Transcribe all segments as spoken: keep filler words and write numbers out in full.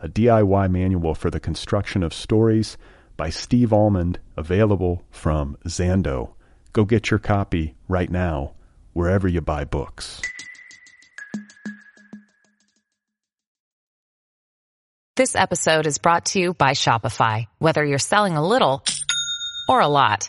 a D I Y manual for the construction of stories by Steve Almond, available from Zando. Go get your copy right now, wherever you buy books. This episode is brought to you by Shopify. Whether you're selling a little or a lot,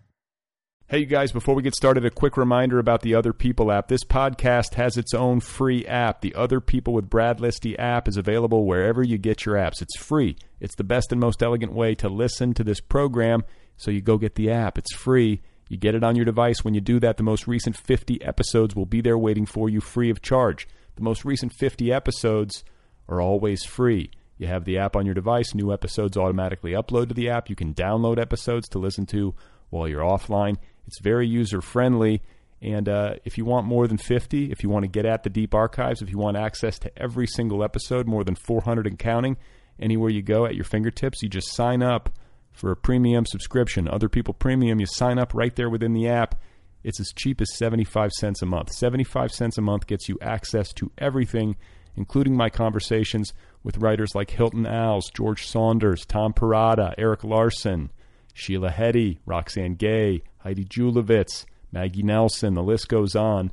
Hey, you guys, before we get started, a quick reminder about the Other People app. This podcast has its own free app. The Other People with Brad Listy app is available wherever you get your apps. It's free. It's the best and most elegant way to listen to this program, so you go get the app. It's free. You get it on your device. When you do that, the most recent fifty episodes will be there waiting for you free of charge. The most recent fifty episodes are always free. You have the app on your device. New episodes automatically upload to the app. You can download episodes to listen to while you're offline. It's very user-friendly, and uh, if you want more than fifty, if you want to get at the deep archives, if you want access to every single episode, more than four hundred and counting, anywhere you go at your fingertips, you just sign up for a premium subscription. Other People Premium, you sign up right there within the app. It's as cheap as seventy-five cents a month. seventy-five cents a month gets you access to everything, including my conversations with writers like Hilton Owls, George Saunders, Tom Parada, Eric Larson, Sheila Hetty, Roxane Gay, Heidi Julevitz, Maggie Nelson, the list goes on.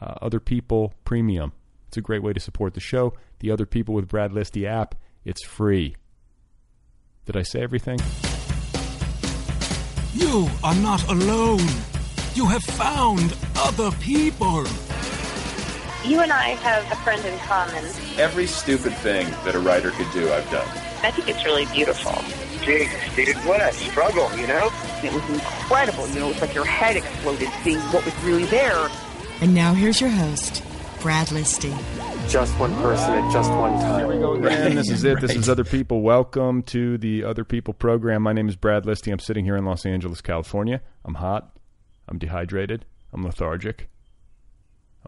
Uh, Other People Premium. It's a great way to support the show. The Other People with Brad Listy app, it's free. Did I say everything? You are not alone. You have found other people. You and I have a friend in common. Every stupid thing that a writer could do, I've done. I think it's really beautiful. Jesus, dude, what a struggle, you know? It was incredible, you know, it's like your head exploded seeing what was really there. And now here's your host, Brad Listy. Just one person at just one time. Here we go again. This is it. This is Other People. Welcome to the Other People program. My name is Brad Listy. I'm sitting here in Los Angeles, California. I'm hot. I'm dehydrated. I'm lethargic.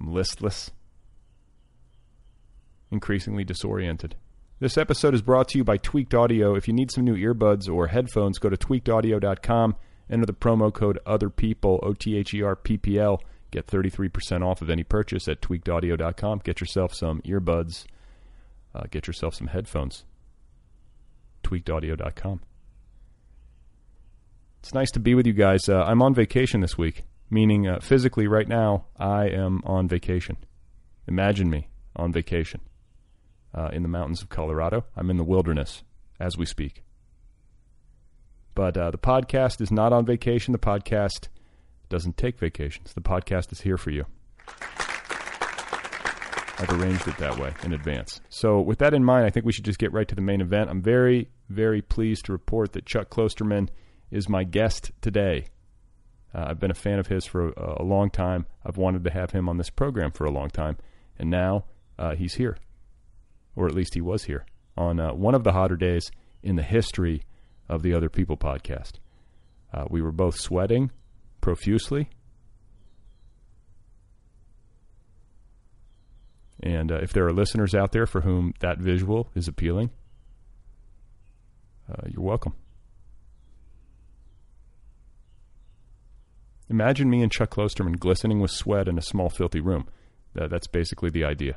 I'm listless. Increasingly disoriented. This episode is brought to you by Tweaked Audio. If you need some new earbuds or headphones, go to tweaked audio dot com, enter the promo code OTHERPEOPLE, O T H E R P P L. Get thirty-three percent off of any purchase at tweaked audio dot com. Get yourself some earbuds. Uh, get yourself some headphones. tweaked audio dot com. It's nice to be with you guys. Uh, I'm on vacation this week, meaning uh, physically right now I am on vacation. Imagine me on vacation. Uh, in the mountains of Colorado. I'm in the wilderness as we speak. But uh, the podcast is not on vacation. The podcast doesn't take vacations. The podcast is here for you. I've arranged it that way in advance. So with that in mind, I think we should just get right to the main event. I'm very, very pleased to report that Chuck Klosterman is my guest today. Uh, I've been a fan of his for a, a long time. I've wanted to have him on this program for a long time. And now uh, he's here. Or at least he was here, on uh, one of the hotter days in the history of the Other People podcast. Uh, we were both sweating profusely. And uh, if there are listeners out there for whom that visual is appealing, uh, you're welcome. Imagine me and Chuck Klosterman glistening with sweat in a small, filthy room. That, that's basically the idea.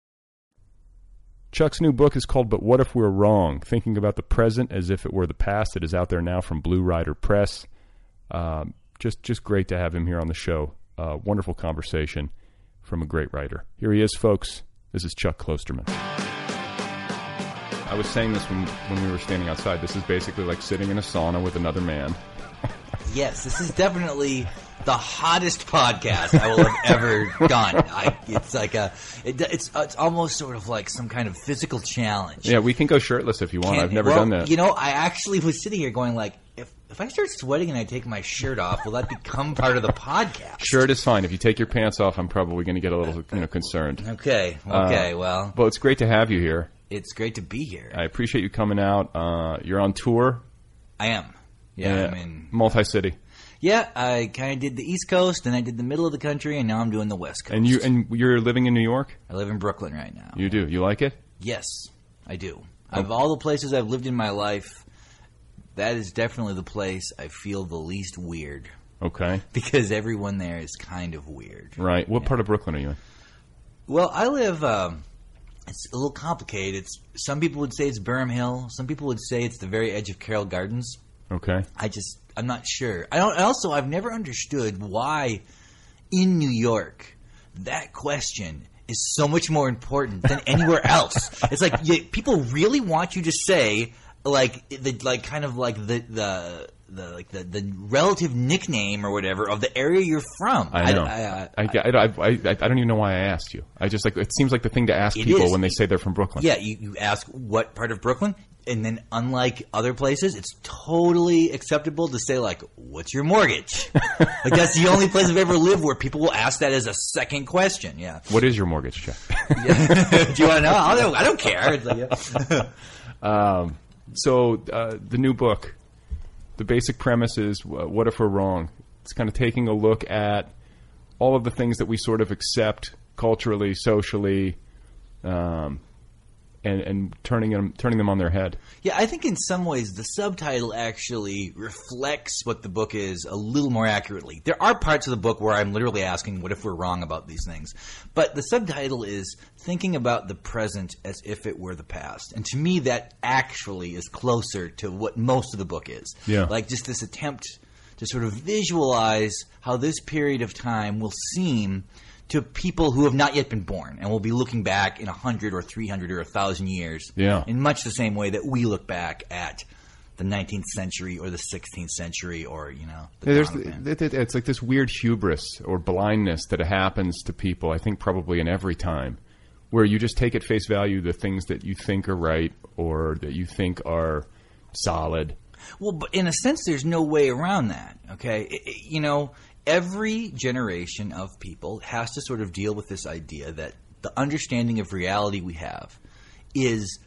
Chuck's new book is called But What If We're Wrong? Thinking About the Present as If It Were the Past. It is out there now from Blue Rider Press. Uh, just just great to have him here on the show. Uh, wonderful conversation from a great writer. Here he is, folks. This is Chuck Klosterman. I was saying this when, when we were standing outside. This is basically like sitting in a sauna with another man. Yes, this is definitely the hottest podcast I will have ever done. I, it's like a, it, it's it's almost sort of like some kind of physical challenge. Yeah, we can go shirtless if you want. Can, I've never well, done that. You know, I actually was sitting here going like, if if I start sweating and I take my shirt off, will that become part of the podcast? Shirt is fine. If you take your pants off, I'm probably going to get a little you know concerned. Okay, okay, uh, well, well, it's great to have you here. It's great to be here. I appreciate you coming out. Uh, you're on tour. I am. Yeah, uh, I mean, multi-city. Yeah, I kind of did the East Coast, then I did the middle of the country, and now I'm doing the West Coast. And, you, and you're living in New York? I live in Brooklyn right now. You do? You like it? Yes, I do. Oh. Of all the places I've lived in my life, that is definitely the place I feel the least weird. Okay. Because everyone there is kind of weird. Right. What yeah. part of Brooklyn are you in? Well, I live um, – it's a little complicated. It's, some people would say it's Durham Hill. Some people would say it's the very edge of Carroll Gardens. Okay. I just – I'm not sure. I don't, also, I've never understood why in New York that question is so much more important than anywhere else. It's like you, people really want you to say like the like kind of like the the, the like the, the relative nickname or whatever of the area you're from. I know. I I, I, I, I, I I don't even know why I asked you. I just like it seems like the thing to ask people is. When they say they're from Brooklyn. Yeah, you, you ask what part of Brooklyn. And then unlike other places, it's totally acceptable to say, like, what's your mortgage? Like, that's the only place I've ever lived where people will ask that as a second question, yeah. What is your mortgage, Chuck? Yeah. Do you want to know? I don't, I don't care. It's like, yeah. um, so uh, the new book, the basic premise is, what if we're wrong? It's kind of taking a look at all of the things that we sort of accept culturally, socially, um And, and turning them turning them on their head. Yeah, I think in some ways the subtitle actually reflects what the book is a little more accurately. There are parts of the book where I'm literally asking, what if we're wrong about these things? But the subtitle is thinking about the present as if it were the past. And to me, that actually is closer to what most of the book is. Yeah. Like just this attempt to sort of visualize how this period of time will seem to people who have not yet been born and will be looking back in one hundred or three hundred or one thousand years yeah. in much the same way that we look back at the nineteenth century or the sixteenth century or, you know. The There's the, it, it's like this weird hubris or blindness that happens to people, I think probably in every time, where you just take at face value the things that you think are right or that you think are solid. Well, but in a sense, there's no way around that, okay? It, it, you know... Every generation of people has to sort of deal with this idea that the understanding of reality we have is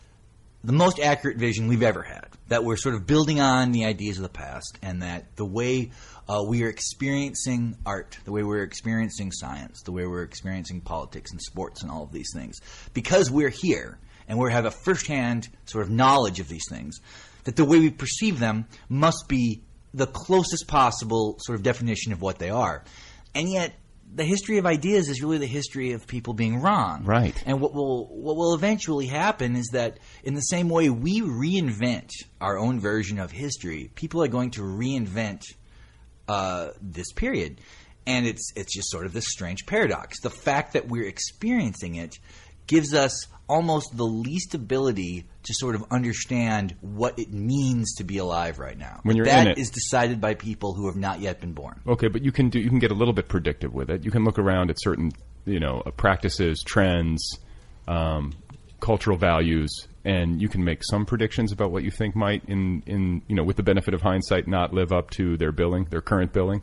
the most accurate vision we've ever had, that we're sort of building on the ideas of the past, and that the way uh, we are experiencing art, the way we're experiencing science, the way we're experiencing politics and sports and all of these things, because we're here and we have a firsthand sort of knowledge of these things, that the way we perceive them must be the closest possible sort of definition of what they are. And yet the history of ideas is really the history of people being wrong. Right. And what will what will eventually happen is that in the same way we reinvent our own version of history, people are going to reinvent uh, this period. And it's it's just sort of this strange paradox. The fact that we're experiencing it gives us almost the least ability to sort of understand what it means to be alive right now. When you're that in it. Is decided by people who have not yet been born. Okay, but you can do you can get a little bit predictive with it. You can look around at certain, you know, practices, trends, um, cultural values, and you can make some predictions about what you think might, in in you know, with the benefit of hindsight, not live up to their billing, their current billing.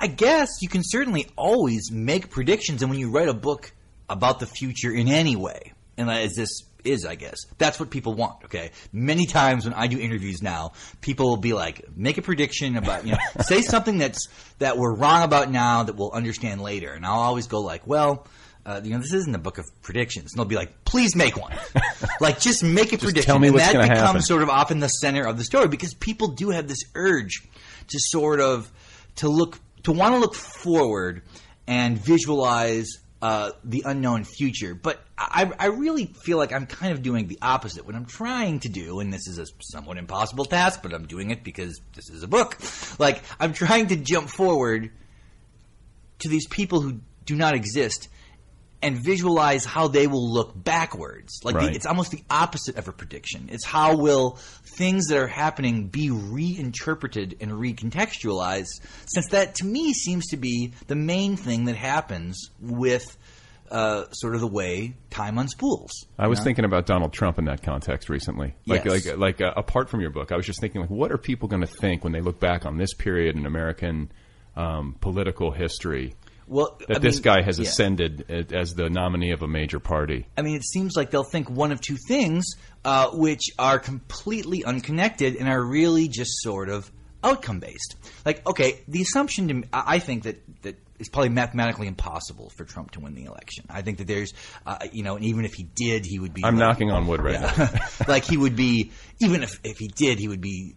I guess you can certainly always make predictions, and when you write a book about the future in any way, and as this is, I guess, that's what people want, okay? Many times when I do interviews now, people will be like, make a prediction about, you know, say something that's that we're wrong about now that we'll understand later. And I'll always go like, well, uh, you know, this isn't a book of predictions. And they'll be like, please make one. Like, just make a just prediction. Tell me what's gonna happen. And that becomes sort of often the center of the story, because people do have this urge to sort of, to look, to want to look forward and visualize Uh, the unknown future. But I, I really feel like I'm kind of doing the opposite. What I'm trying to do, and this is a somewhat impossible task, but I'm doing it because this is a book, like, I'm trying to jump forward to these people who do not exist and visualize how they will look backwards. Like, right. the, it's almost the opposite of a prediction. It's how will things that are happening be reinterpreted and recontextualized, since that, to me, seems to be the main thing that happens with uh, sort of the way time unspools. I was know? thinking about Donald Trump in that context recently. Like, yes. like, like uh, apart from your book, I was just thinking, like, what are people going to think when they look back on this period in American um, political history? Well, that I this mean, guy has yeah. ascended as the nominee of a major party. I mean, it seems like they'll think one of two things, uh, which are completely unconnected and are really just sort of outcome-based. Like, okay, the assumption, to, I think, that, that it's probably mathematically impossible for Trump to win the election. I think that there's, uh, you know, and even if he did, he would be... I'm like, knocking on wood right yeah. now. Like, he would be, even if, if he did, he would be...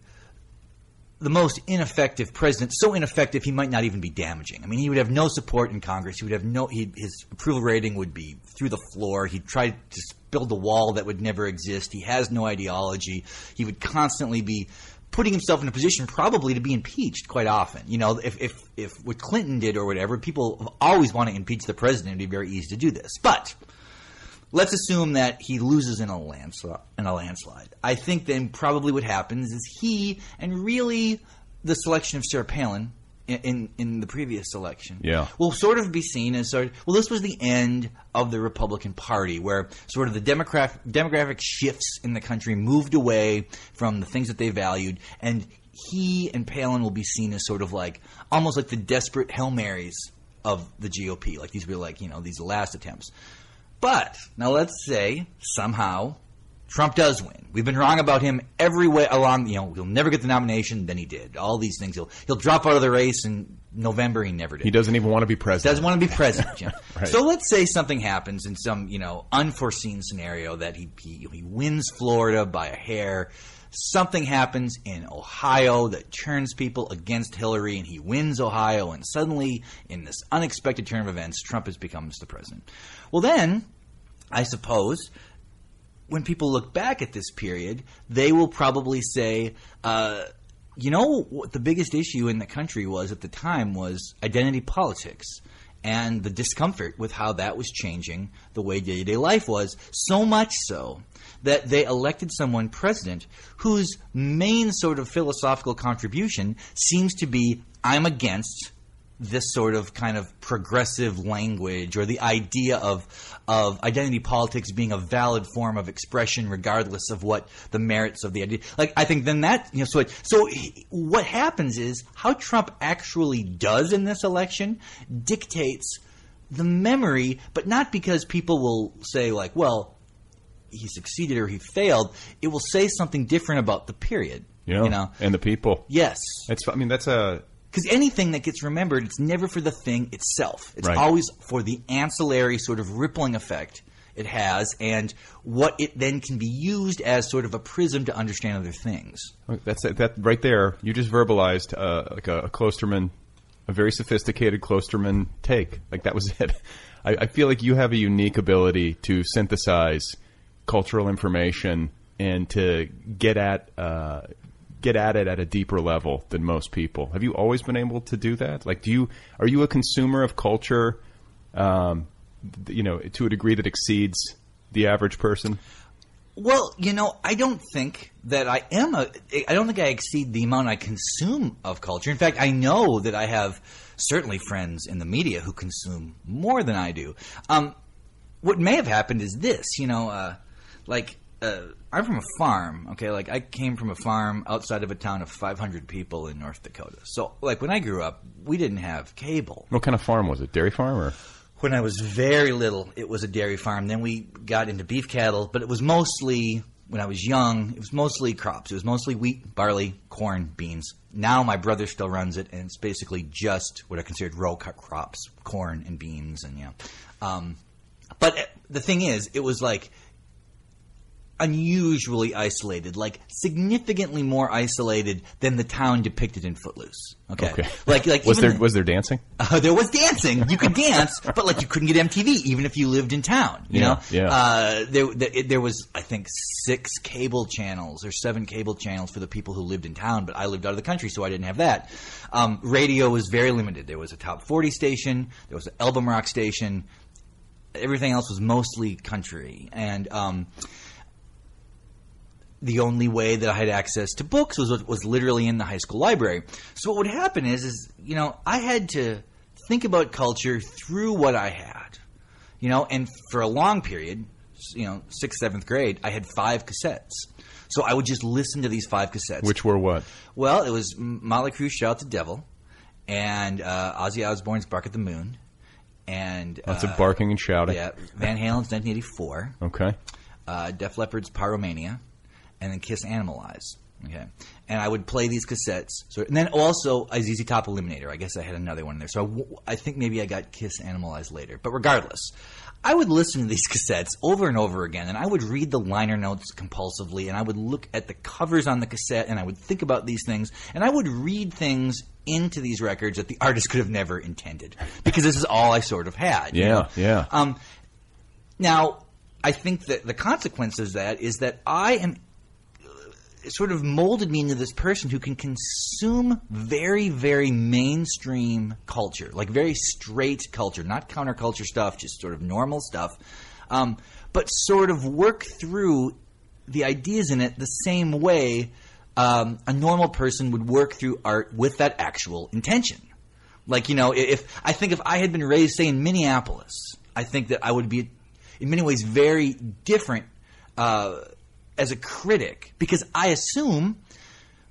the most ineffective president, so ineffective he might not even be damaging. I mean, he would have no support in Congress. He would have no he, his approval rating would be through the floor. He'd try to build a wall that would never exist. He has no ideology. He would constantly be putting himself in a position probably to be impeached quite often. You know, if if, if what Clinton did or whatever, people always want to impeach the president. It would be very easy to do this. But let's assume that he loses in a landslide. In a landslide. I think then probably what happens is he, and really the selection of Sarah Palin in, in, in the previous election, yeah. will sort of be seen as sort of, well, this was the end of the Republican Party, where sort of the demographic, demographic shifts in the country moved away from the things that they valued, and he and Palin will be seen as sort of like almost like the desperate Hail Marys of the G O P. Like, these will be like, you know, these last attempts. But now let's say somehow Trump does win. We've been wrong about him every way along. You know, he'll never get the nomination. Then he did. All these things. He'll he'll drop out of the race in November. He never did. He doesn't even want to be president. Doesn't want to be president. You know? Right. So let's say something happens in some, you know, unforeseen scenario that he he, he wins Florida by a hair. Something happens in Ohio that turns people against Hillary, and he wins Ohio, and suddenly, in this unexpected turn of events, Trump has becomes the president. Well, then, I suppose, when people look back at this period, they will probably say, uh, you know, what the biggest issue in the country was at the time was identity politics and the discomfort with how that was changing the way day-to-day life was, so much so that they elected someone president whose main sort of philosophical contribution seems to be, I'm against this sort of kind of progressive language, or the idea of of identity politics being a valid form of expression regardless of what the merits of the idea. Like, I think then that, you know, so it, so he, what happens is how Trump actually does in this election dictates the memory, but not because people will say, like, well, he succeeded or he failed. It will say something different about the period. Yeah, you know? And the people. Yes. It's, I mean, that's a... Because anything that gets remembered, it's never for the thing itself. It's right. always for the ancillary sort of rippling effect it has and what it then can be used as sort of a prism to understand other things. That's it. That right there, you just verbalized uh, like a, a Klosterman, a very sophisticated Klosterman take. Like that was it. I, I feel like you have a unique ability to synthesize cultural information and to get at uh, get at it at a deeper level than most people. Have you always been able to do that? Like, do you are you a consumer of culture? Um, you know, to a degree that exceeds the average person? Well, you know, I don't think that I am a – I don't think I exceed the amount I consume of culture. In fact, I know that I have certainly friends in the media who consume more than I do. Um, what may have happened is this, you know, uh, like uh, I'm from a farm, okay? Like I came from a farm outside of a town of five hundred people in North Dakota. So like when I grew up, we didn't have cable. What kind of farm was it? Dairy farm or – When I was very little, it was a dairy farm. Then we got into beef cattle, but it was mostly, when I was young, it was mostly crops. It was mostly wheat, barley, corn, beans. Now my brother still runs it, and it's basically just what are considered row crops, corn and beans. and yeah. Um, but the thing is, it was like unusually isolated, like significantly more isolated than the town depicted in Footloose. Okay, okay. like like was even there the, was there dancing? Uh, there was dancing. You could dance, but like you couldn't get M T V even if you lived in town. You yeah, know, yeah. Uh, there the, it, there was I think six cable channels or seven cable channels for the people who lived in town, but I lived out of the country, so I didn't have that. Um, radio was very limited. There was a Top forty station. There was an album rock station. Everything else was mostly country and. Um, The only way that I had access to books was was literally in the high school library. So what would happen is, is you know, I had to think about culture through what I had, you know. And for a long period, you know, sixth, seventh grade, I had five cassettes. So I would just listen to these five cassettes. Which were what? Well, it was Motley Crue, Shout at the Devil, and uh, Ozzy Osbourne's Bark at the Moon, and lots uh, of barking and shouting. Yeah, Van Halen's nineteen eighty-four. Okay. Uh, Def Leppard's Pyromania. And then Kiss, Animalize. Okay, and I would play these cassettes. So, and then also Z Z Top Eliminator. I guess I had another one there. So I, w I think maybe I got Kiss, Animalize later. But regardless, I would listen to these cassettes over and over again, and I would read the liner notes compulsively, and I would look at the covers on the cassette, and I would think about these things, and I would read things into these records that the artist could have never intended because this is all I sort of had. Yeah, you know? yeah. Um, now, I think that the consequence of that is that I am – it sort of molded me into this person who can consume very, very mainstream culture, like very straight culture, not counterculture stuff, just sort of normal stuff, um, but sort of work through the ideas in it the same way um, a normal person would work through art with that actual intention. Like, you know, if I think if I had been raised, say, in Minneapolis, I think that I would be in many ways very different uh, – as a critic, because I assume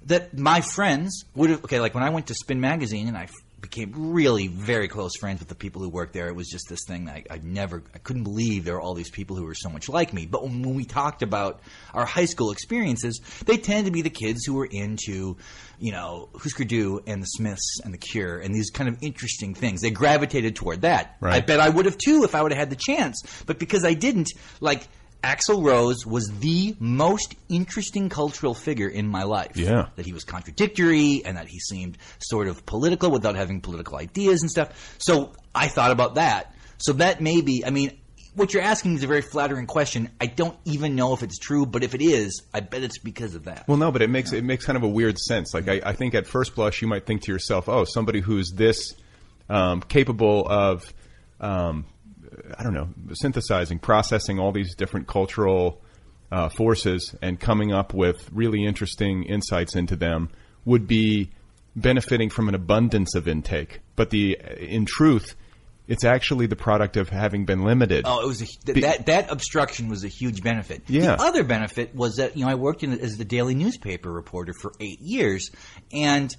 that my friends would have – okay, like when I went to Spin Magazine and I f became really very close friends with the people who worked there, it was just this thing that I, I never – I couldn't believe there were all these people who were so much like me. But when, when we talked about our high school experiences, they tended to be the kids who were into, you know, Husker Du and the Smiths and the Cure and these kind of interesting things. They gravitated toward that. Right. I bet I would have too if I would have had the chance. But because I didn't, like – Axl Rose was the most interesting cultural figure in my life. Yeah. That he was contradictory and that he seemed sort of political without having political ideas and stuff. So I thought about that. So that may be – I mean, what you're asking is a very flattering question. I don't even know if it's true, but if it is, I bet it's because of that. Well, no, but it makes, yeah. it makes kind of a weird sense. Like I, I think at first blush you might think to yourself, oh, somebody who's this um, capable of um, – I don't know, synthesizing, processing all these different cultural uh, forces and coming up with really interesting insights into them would be benefiting from an abundance of intake. But the in truth, it's actually the product of having been limited. Oh, it was a, th that that obstruction was a huge benefit. Yeah. The other benefit was that, you know, I worked in as the daily newspaper reporter for eight years, and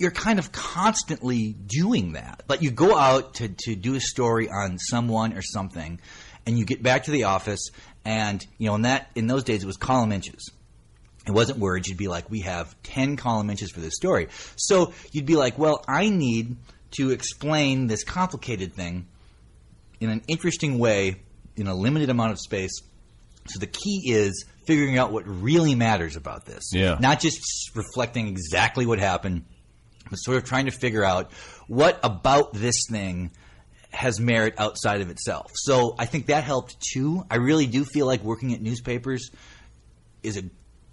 you're kind of constantly doing that. Like you go out to, to do a story on someone or something, and you get back to the office, and you know in that in those days it was column inches. It wasn't words. You'd be like, we have ten column inches for this story. So you'd be like, well, I need to explain this complicated thing in an interesting way in a limited amount of space. So the key is figuring out what really matters about this. Yeah. Not just reflecting exactly what happened, but sort of trying to figure out what about this thing has merit outside of itself. So I think that helped too. I really do feel like working at newspapers is a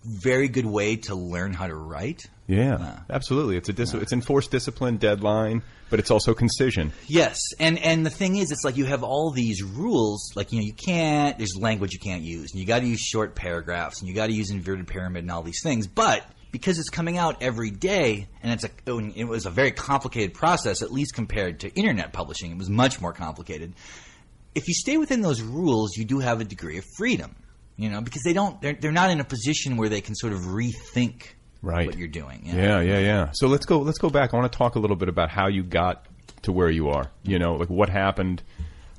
very good way to learn how to write. Yeah, uh, absolutely. It's a dis- uh, it's enforced discipline, deadline, but it's also concision. Yes, and and the thing is, it's like you have all these rules, like you know, you can't. There's language you can't use, and you got to use short paragraphs, and you got to use inverted pyramid, and all these things. But because it's coming out every day, and it's a it was a very complicated process, at least compared to internet publishing, it was much more complicated. If you stay within those rules, you do have a degree of freedom. You know, because they don't, they're, they're not in a position where they can sort of rethink right. what you're doing. You know? Yeah, yeah, yeah. So let's go, let's go back. I want to talk a little bit about how you got to where you are, you know, like what happened,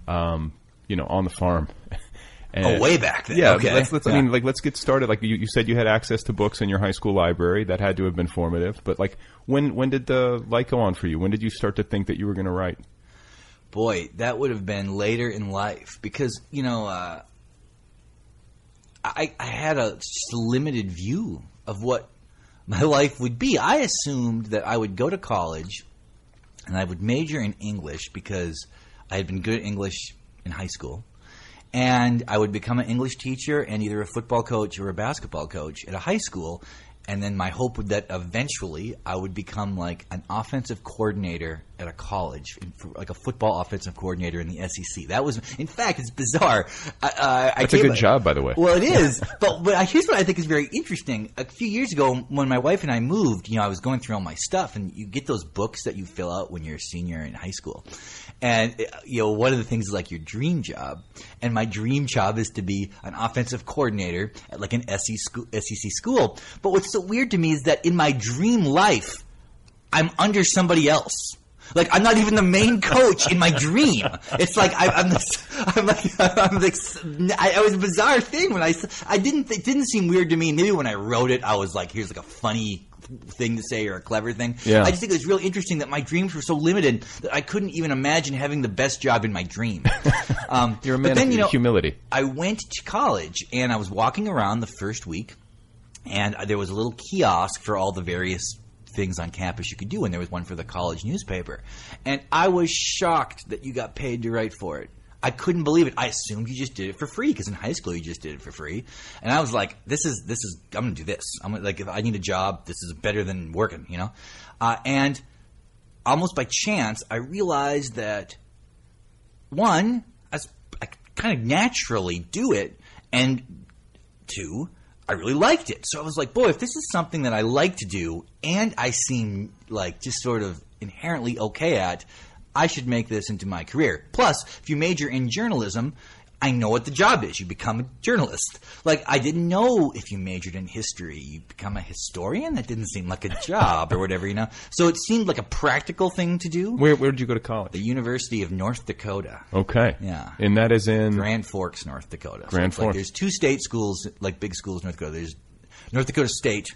um, you know, on the farm. And oh, way back then. Yeah. Okay. Let's, let's, yeah. I mean, like, let's get started. Like you, you said you had access to books in your high school library. That had to have been formative. But like, when, when did the light go on for you? When did you start to think that you were going to write? Boy, that would have been later in life because, you know, uh, I, I had a just limited view of what my life would be. I assumed that I would go to college and I would major in English because I had been good at English in high school. And I would become an English teacher and either a football coach or a basketball coach at a high school. And then my hope would that eventually I would become like an offensive coordinator at a college, like a football offensive coordinator in the S E C. That was, in fact, it's bizarre. I, uh, That's I a good up, job, by the way. Well, it is. but but here's what I think is very interesting. A few years ago, when my wife and I moved, you know, I was going through all my stuff, and you get those books that you fill out when you're a senior in high school. And, you know, one of the things is like your dream job. And my dream job is to be an offensive coordinator at like an S E C school. But what's so weird to me is that in my dream life, I'm under somebody else. Like, I'm not even the main coach in my dream. It's like, I, I'm this, I'm like, I'm this, I, it was a bizarre thing when I, I didn't, it didn't seem weird to me. Maybe when I wrote it, I was like, here's like a funny thing to say or a clever thing. Yeah. I just think it was really interesting that my dreams were so limited that I couldn't even imagine having the best job in my dream. Um, You're a man but then, of you know, humility. I went to college and I was walking around the first week and there was a little kiosk for all the various things on campus you could do, and there was one for the college newspaper. And I was shocked that you got paid to write for it. I couldn't believe it. I assumed you just did it for free because in high school you just did it for free. And I was like, this is this is I'm going to do this. I'm gonna, like if I need a job, this is better than working, you know. Uh, and almost by chance, I realized that one, I, I kind of naturally do it, and two, I really liked it. So I was like, boy, if this is something that I like to do and I seem like just sort of inherently okay at, I should make this into my career. Plus, if you major in journalism, I know what the job is. You become a journalist. Like, I didn't know if you majored in history, you become a historian? That didn't seem like a job or whatever, you know? So it seemed like a practical thing to do. Where, where did you go to college? The University of North Dakota. Okay. Yeah. And that is in? Grand Forks, North Dakota. Grand so Forks. Like there's two state schools, like big schools in North Dakota. There's North Dakota State,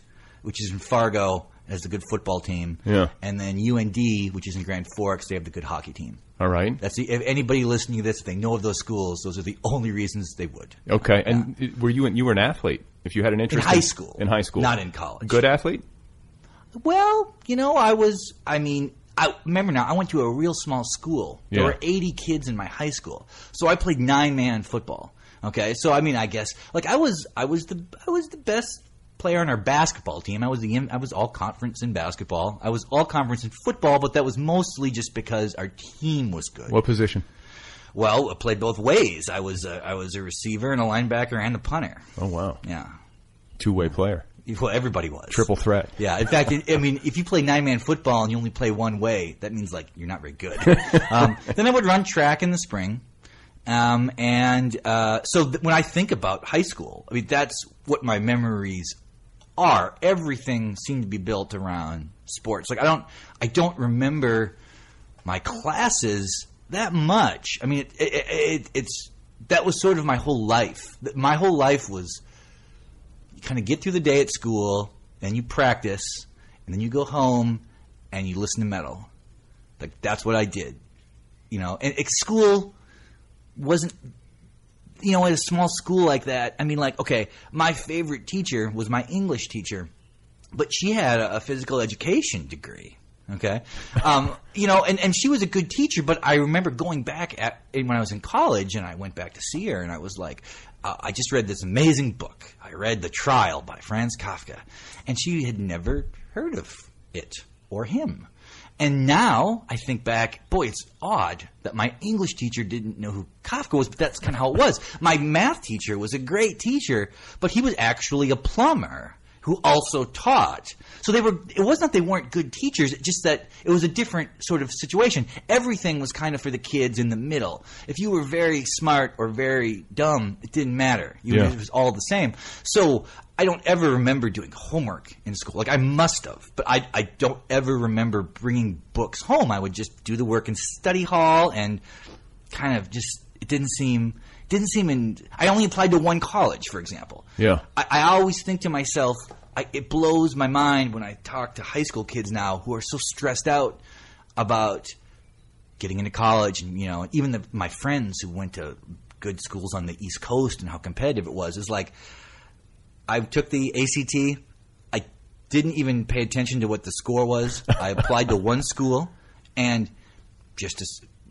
which is in Fargo, has a good football team. Yeah. And then U N D, which is in Grand Forks, they have the good hockey team. All right. That's the, if anybody listening to this, if they know of those schools, those are the only reasons they would. Okay. Yeah. And were you an, you were an athlete? If you had an interest in high school, in high school, not in college. Good athlete? Well, you know, I was. I mean, I remember now. I went to a real small school. Yeah. There were eighty kids in my high school, so I played nine man football. Okay. So I mean, I guess like I was, I was the, I was the best player on our basketball team. I was the I was all conference in basketball. I was all conference in football, but that was mostly just because our team was good. What position? Well, I played both ways. I was a, I was a receiver and a linebacker and a punter. Oh wow! Yeah, two way player. Well, everybody was triple threat. Yeah, in fact, it, I mean, if you play nine man football and you only play one way, that means like you're not very good. um, then I would run track in the spring. Um, and uh, so th- when I think about high school, I mean that's what my memories are. Everything seemed to be built around sports. Like I don't, I don't remember my classes that much. I mean, it, it, it, it's that was sort of my whole life. My whole life was you kind of get through the day at school, and you practice, and then you go home and you listen to metal. Like that's what I did, you know. And, and school wasn't. You know, at a small school like that, I mean, like, okay, my favorite teacher was my English teacher, but she had a, a physical education degree, okay? Um, you know, and, and she was a good teacher, but I remember going back at when I was in college, and I went back to see her, and I was like, uh, I just read this amazing book. I read The Trial by Franz Kafka, and she had never heard of it or him. And now I think back, boy, it's odd that my English teacher didn't know who Kafka was, but that's kind of how it was. My math teacher was a great teacher, but he was actually a plumber who also taught. So they were. It wasn't that they weren't good teachers, it's just that it was a different sort of situation. Everything was kind of for the kids in the middle. If you were very smart or very dumb, it didn't matter. You yeah. were, it was all the same. So I don't ever remember doing homework in school. Like I must have, but I, I don't ever remember bringing books home. I would just do the work in study hall and kind of just it didn't seem didn't seem in. I only applied to one college, for example. Yeah, I, I always think to myself, I, it blows my mind when I talk to high school kids now who are so stressed out about getting into college, and you know, even the, my friends who went to good schools on the East Coast and how competitive it was is like. I took the A C T. I didn't even pay attention to what the score was. I applied to one school and just to,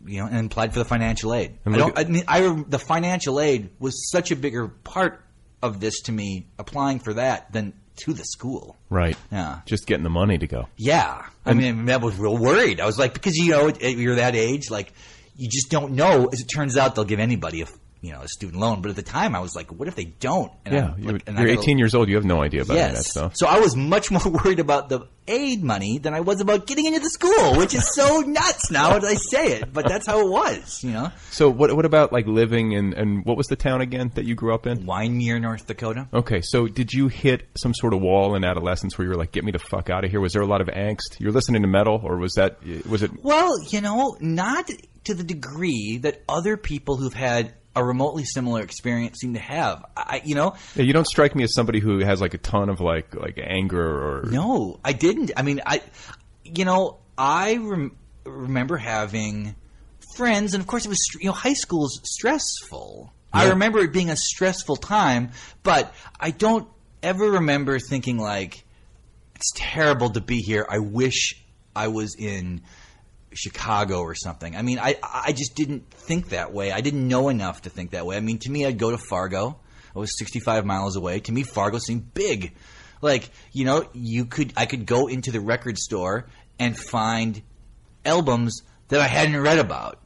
you know, and applied for the financial aid. I don't, I mean, I, the financial aid was such a bigger part of this to me, applying for that than to the school. Right. Yeah. Just getting the money to go. Yeah. I mean, I was real worried. I was like, because, you know, you're that age, like, you just don't know. As it turns out, they'll give anybody a you know, a student loan. But at the time I was like, what if they don't? And yeah. Like, you're and you're eighteen years old. You have no idea about yes. any of that stuff. So I was much more worried about the aid money than I was about getting into the school, which is so nuts now as I say it, but that's how it was, you know? So what what about like living in, and what was the town again that you grew up in? Wyoming, North Dakota. Okay. So did you hit some sort of wall in adolescence where you were like, get me the fuck out of here? Was there a lot of angst? You're listening to metal or was that, was it? Well, you know, not to the degree that other people who've had a remotely similar experience seem to have. I, you know, yeah, you don't strike me as somebody who has like a ton of like like anger or. No, I didn't. I mean, I, you know, I rem- remember having friends, and of course, it was you know, high school is stressful. Yeah. I remember it being a stressful time, but I don't ever remember thinking like, it's terrible to be here. I wish I was in Chicago or something. I mean, I I just didn't think that way. I didn't know enough to think that way. I mean, to me, I'd go to Fargo. I was sixty-five miles away. To me, Fargo seemed big. Like, you know, you could I could go into the record store and find albums that I hadn't read about.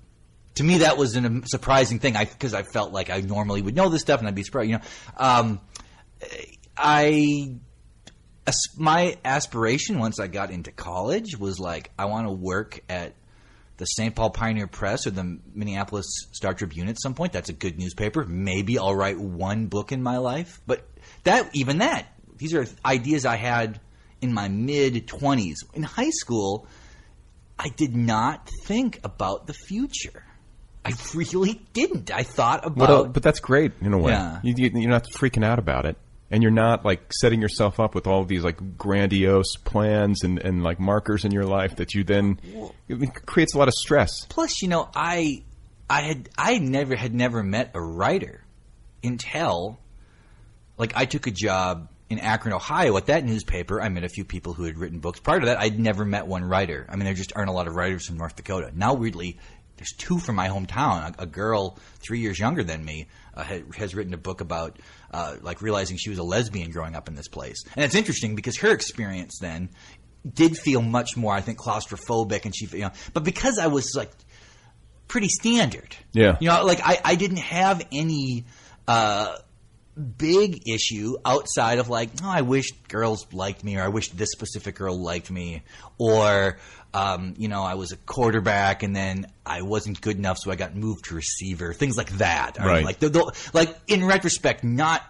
To me, that was an, a surprising thing. I because I felt like I normally would know this stuff and I'd be surprised. You know, um, I. My aspiration once I got into college was like I want to work at the Saint Paul Pioneer Press or the Minneapolis Star Tribune at some point. That's a good newspaper. Maybe I'll write one book in my life. But that even that, these are ideas I had in my mid-twenties. In high school, I did not think about the future. I really didn't. I thought about well, – But that's great in a way. Yeah. You, you're not freaking out about it. And you're not like setting yourself up with all these like grandiose plans and, and like markers in your life that you then it creates a lot of stress. Plus, you know, I I had I never had never met a writer until like I took a job in Akron, Ohio at that newspaper. I met a few people who had written books. Prior to that, I'd never met one writer. I mean, there just aren't a lot of writers from North Dakota. Now, weirdly, there's two from my hometown. A, a girl three years younger than me uh, ha, has written a book about uh, like realizing she was a lesbian growing up in this place. And it's interesting because her experience then did feel much more, I think, claustrophobic. And she, you know, but because I was like pretty standard, yeah, you know, like I, I didn't have any uh, big issue outside of like, oh, I wish girls liked me, or I wish this specific girl liked me, or. Um, you know, I was a quarterback, and then I wasn't good enough, so I got moved to receiver. Things like that. Right. Like, the, the, like in retrospect, not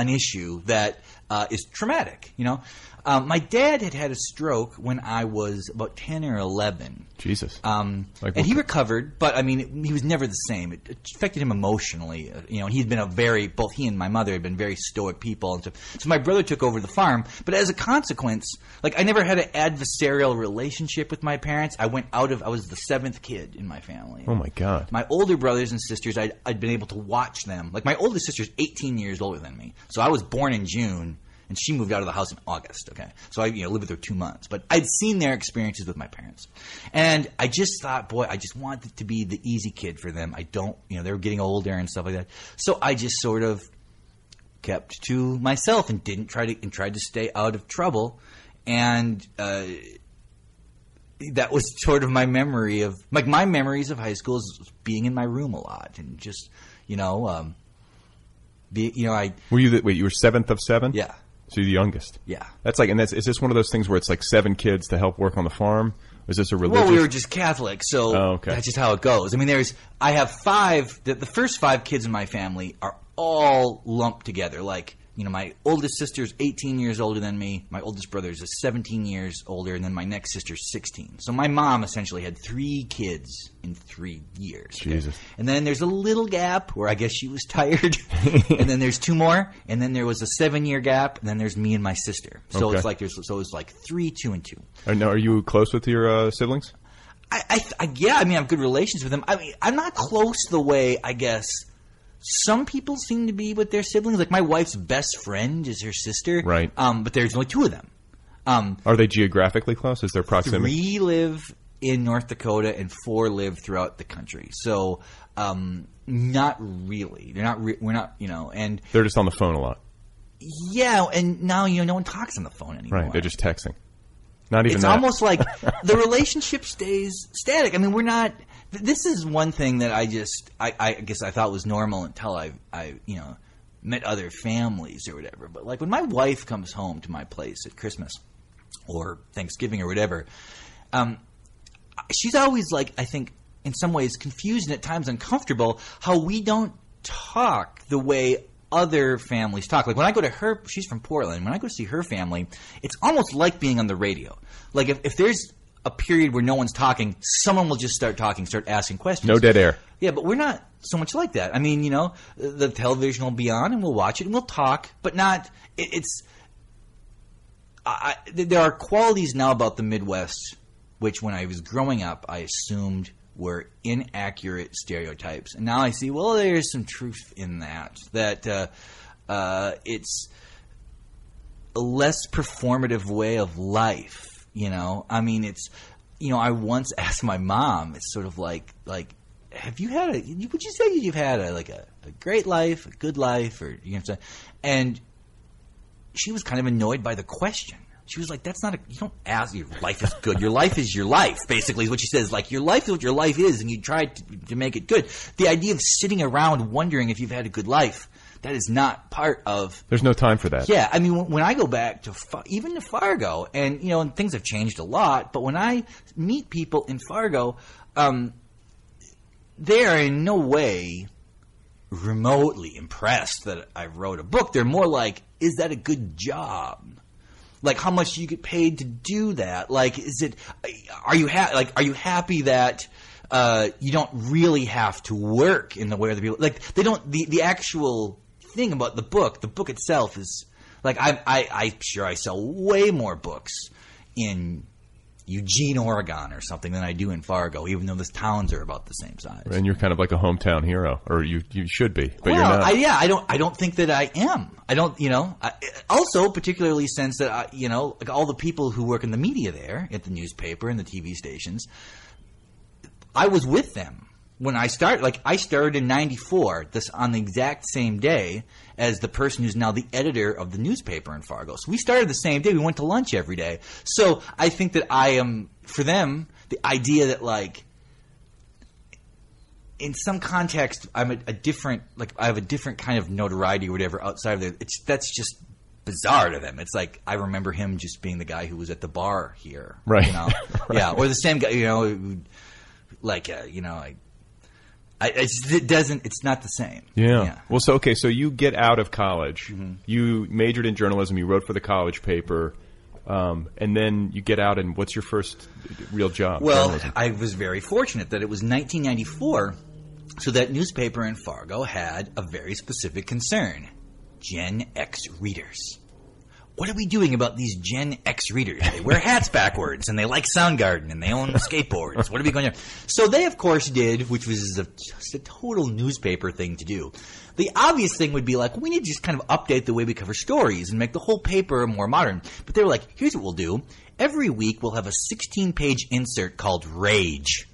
an issue that uh, is traumatic, you know. Um, my dad had had a stroke when I was about ten or eleven. Jesus. Um, like and he recovered, but, I mean, it, he was never the same. It, it affected him emotionally. Uh, you know, and he'd been a very – both he and my mother had been very stoic people. And so, so my brother took over the farm. But as a consequence, like, I never had an adversarial relationship with my parents. I went out of – I was the seventh kid in my family. Oh, my God. My older brothers and sisters, I'd, I'd been able to watch them. Like, my oldest sister's eighteen years older than me. So I was born in June. And she moved out of the house in August, okay? So I, you know, lived with her two months. But I'd seen their experiences with my parents. And I just thought, boy, I just wanted to be the easy kid for them. I don't, you know, they were getting older and stuff like that. So I just sort of kept to myself and didn't try to and tried to stay out of trouble. And uh, that was sort of my memory of – like my memories of high school is being in my room a lot and just, you know, um, be, you know, I – Were you the, wait, you were seventh of seven? Yeah. So you're the youngest. Yeah. That's like, and that's, is this one of those things where it's like seven kids to help work on the farm? Or is this a religious? Well, we were just Catholic, so oh, okay. That's just how it goes. I mean, there's, I have five, the, the first five kids in my family are all lumped together. Like, you know, my oldest sister's eighteen years older than me. My oldest brother's is seventeen years older, and then my next sister's sixteen. So my mom essentially had three kids in three years. Jesus. Okay? And then there's a little gap where I guess she was tired, and then there's two more, and then there was a seven-year gap, and then there's me and my sister. So okay. It's like there's so it's like three, two, and two. Now, are you close with your uh, siblings? I, I, I yeah, I mean, I have good relations with them. I mean, I'm not close the way I guess. Some people seem to be with their siblings. Like my wife's best friend is her sister. Right. Um, but there's only two of them. Um, Are they geographically close? Is there proximity? Three live in North Dakota and four live throughout the country. So um, not really. They're not re- – we're not – you know. And they're just on the phone a lot. Yeah. And now you know no one talks on the phone anymore. Right. They're just texting. Not even it's that. It's almost like the relationship stays static. I mean we're not – This is one thing that I just I, I guess I thought was normal until I I you know met other families or whatever. But like when my wife comes home to my place at Christmas or Thanksgiving or whatever, um, she's always like I think in some ways confused and at times uncomfortable how we don't talk the way other families talk. Like when I go to her, she's from Portland. When I go to see her family, it's almost like being on the radio. Like if, if there's a period where no one's talking, someone will just start talking, start asking questions. No dead air. Yeah, but we're not so much like that. I mean, you know, the television will be on and we'll watch it and we'll talk, but not it, – it's I, – there are qualities now about the Midwest which when I was growing up I assumed were inaccurate stereotypes. And now I see, well, there's some truth in that, that uh, uh, it's a less performative way of life. You know, I mean, it's, you know, I once asked my mom, it's sort of like, like, have you had a, would you say you've had a, like a, a great life, a good life, or, you know what I'm saying? And she was kind of annoyed by the question. She was like, that's not a, you don't ask, your life is good. Your life is your life, basically, is what she says. Like, your life is what your life is, and you try to, to make it good. The idea of sitting around wondering if you've had a good life. That is not part of – There's no time for that. Yeah. I mean when I go back to – even to Fargo and you know and things have changed a lot. But when I meet people in Fargo, um, they are in no way remotely impressed that I wrote a book. They're more like, is that a good job? Like how much do you get paid to do that? Like is it – are you ha- like are you happy that uh, you don't really have to work in the way other people – like they don't the, – the actual – thing about the book, the book itself is like I'm I, I, sure I sell way more books in Eugene, Oregon or something than I do in Fargo, even though the towns are about the same size. And you're kind of like a hometown hero, or you you should be, but well, you're not. I, yeah, I don't I don't think that I am. I don't, you know. I, also, particularly since that I, you know, like all the people who work in the media there, at the newspaper and the T V stations, I was with them. When I started, like I started in ninety-four, this on the exact same day as the person who's now the editor of the newspaper in Fargo. So we started the same day. We went to lunch every day. So I think that I am, for them, the idea that like in some context I'm a, a different, like I have a different kind of notoriety or whatever outside of there. It's that's just bizarre to them. It's like I remember him just being the guy who was at the bar here, right? You know? Right. Yeah, or the same guy, you know, like uh, you know, I. I, it's, it doesn't. It's not the same. Yeah. yeah. Well, so okay. So you get out of college. Mm-hmm. You majored in journalism. You wrote for the college paper, um, and then you get out. And what's your first real job? Well, journalism. I was very fortunate that it was nineteen ninety-four, so that newspaper in Fargo had a very specific concern: Gen X readers. What are we doing about these Gen X readers? They wear hats backwards, and they like Soundgarden, and they own skateboards. What are we going to do? So they, of course, did, which was a, just a total newspaper thing to do. The obvious thing would be like, we need to just kind of update the way we cover stories and make the whole paper more modern. But they were like, here's what we'll do. Every week we'll have a sixteen-page insert called Rage,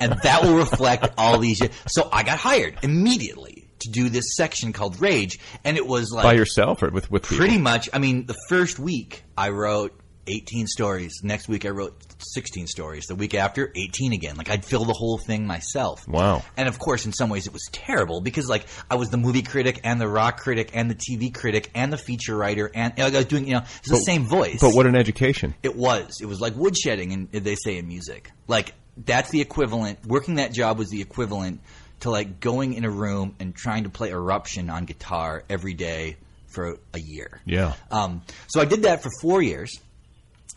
and that will reflect all these. So I got hired immediately to do this section called Rage, and it was like... By yourself or with, with people? Pretty much. I mean, the first week I wrote eighteen stories. Next week I wrote sixteen stories. The week after, eighteen again. Like, I'd fill the whole thing myself. Wow. And, of course, in some ways it was terrible because, like, I was the movie critic and the rock critic and the T V critic and the feature writer and you know, I was doing, you know, it's the but, same voice. But what an education. It was. It was like woodshedding, and they say in music. Like, that's the equivalent. Working that job was the equivalent to like going in a room and trying to play Eruption on guitar every day for a year. Yeah. Um, so I did that for four years,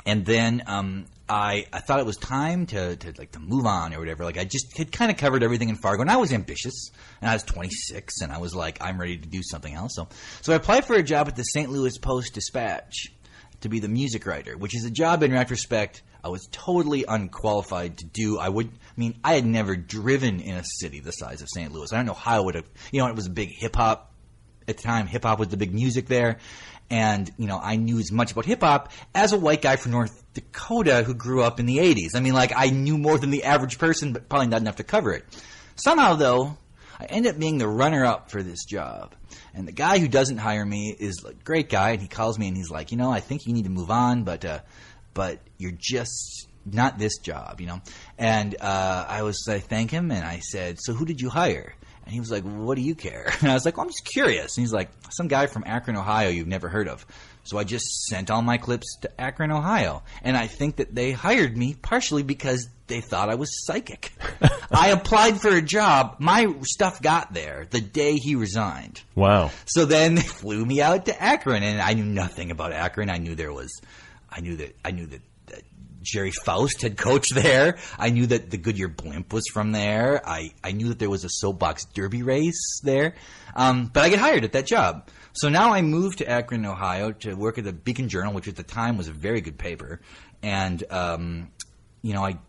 and then um, I I thought it was time to, to like to move on or whatever. Like I just had kind of covered everything in Fargo, and I was ambitious, and I was twenty-six, and I was like, I'm ready to do something else. So so I applied for a job at the Saint Louis Post-Dispatch to be the music writer, which is a job in retrospect I was totally unqualified to do. I would, I mean, I had never driven in a city the size of Saint Louis. I don't know how I would have, you know, it was a big hip hop at the time. Hip hop was the big music there. And, you know, I knew as much about hip hop as a white guy from North Dakota who grew up in the eighties. I mean, like, I knew more than the average person, but probably not enough to cover it. Somehow, though, I ended up being the runner up for this job. And the guy who doesn't hire me is a great guy. And he calls me and he's like, you know, I think you need to move on, but, uh, but you're just not this job, you know. And uh, I was I thank him, and I said, so who did you hire? And he was like, what do you care? And I was like, well, I'm just curious. And he's like, some guy from Akron, Ohio you've never heard of. So I just sent all my clips to Akron, Ohio. And I think that they hired me partially because they thought I was psychic. I applied for a job. My stuff got there the day he resigned. Wow. So then they flew me out to Akron, and I knew nothing about Akron. I knew there was... I knew that I knew that, that Jerry Faust had coached there. I knew that the Goodyear Blimp was from there. I, I knew that there was a soapbox derby race there. Um, but I got hired at that job. So now I moved to Akron, Ohio to work at the Beacon Journal, which at the time was a very good paper. And, um, you know, I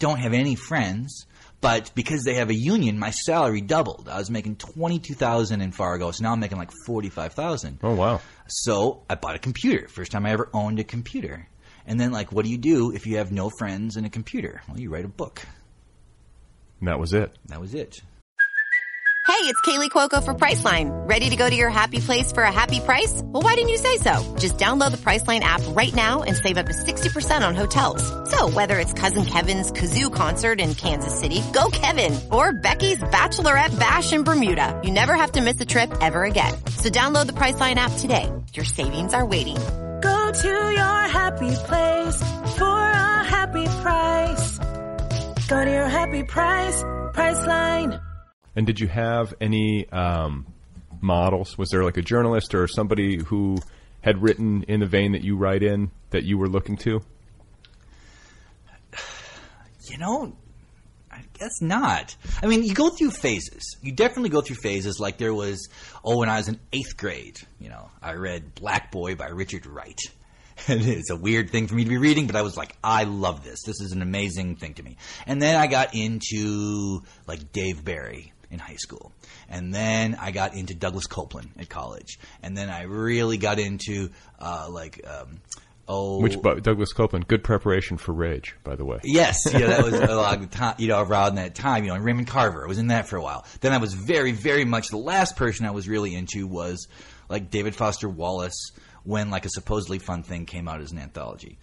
don't have any friends. But because they have a union, my salary doubled. I was making twenty-two thousand dollars in Fargo, so now I'm making like forty-five thousand dollars. Oh, wow. So I bought a computer. First time I ever owned a computer. And then, like, what do you do if you have no friends and a computer? Well, you write a book. And that was it. That was it. Hey, it's Kaylee Cuoco for Priceline. Ready to go to your happy place for a happy price? Well, why didn't you say so? Just download the Priceline app right now and save up to sixty percent on hotels. So whether it's Cousin Kevin's Kazoo concert in Kansas City, go Kevin! Or Becky's Bachelorette Bash in Bermuda, you never have to miss a trip ever again. So download the Priceline app today. Your savings are waiting. Go to your happy place for a happy price. Go to your happy price, Priceline. And did you have any um, models? Was there like a journalist or somebody who had written in the vein that you write in that you were looking to? You know, I guess not. I mean, you go through phases. You definitely go through phases. Like there was, oh, when I was in eighth grade, you know, I read Black Boy by Richard Wright. And it's a weird thing for me to be reading, but I was like, I love this. This is an amazing thing to me. And then I got into like Dave Barry in high school. And then I got into Douglas Copeland at college. And then I really got into uh, like um, oh, which Douglas Copeland, good preparation for Rage, by the way. Yes, yeah, that was a lot of time, you know, around that time, you know, and Raymond Carver. I was in that for a while. Then I was very, very much the last person I was really into was like David Foster Wallace. When like a supposedly fun thing came out as an anthology.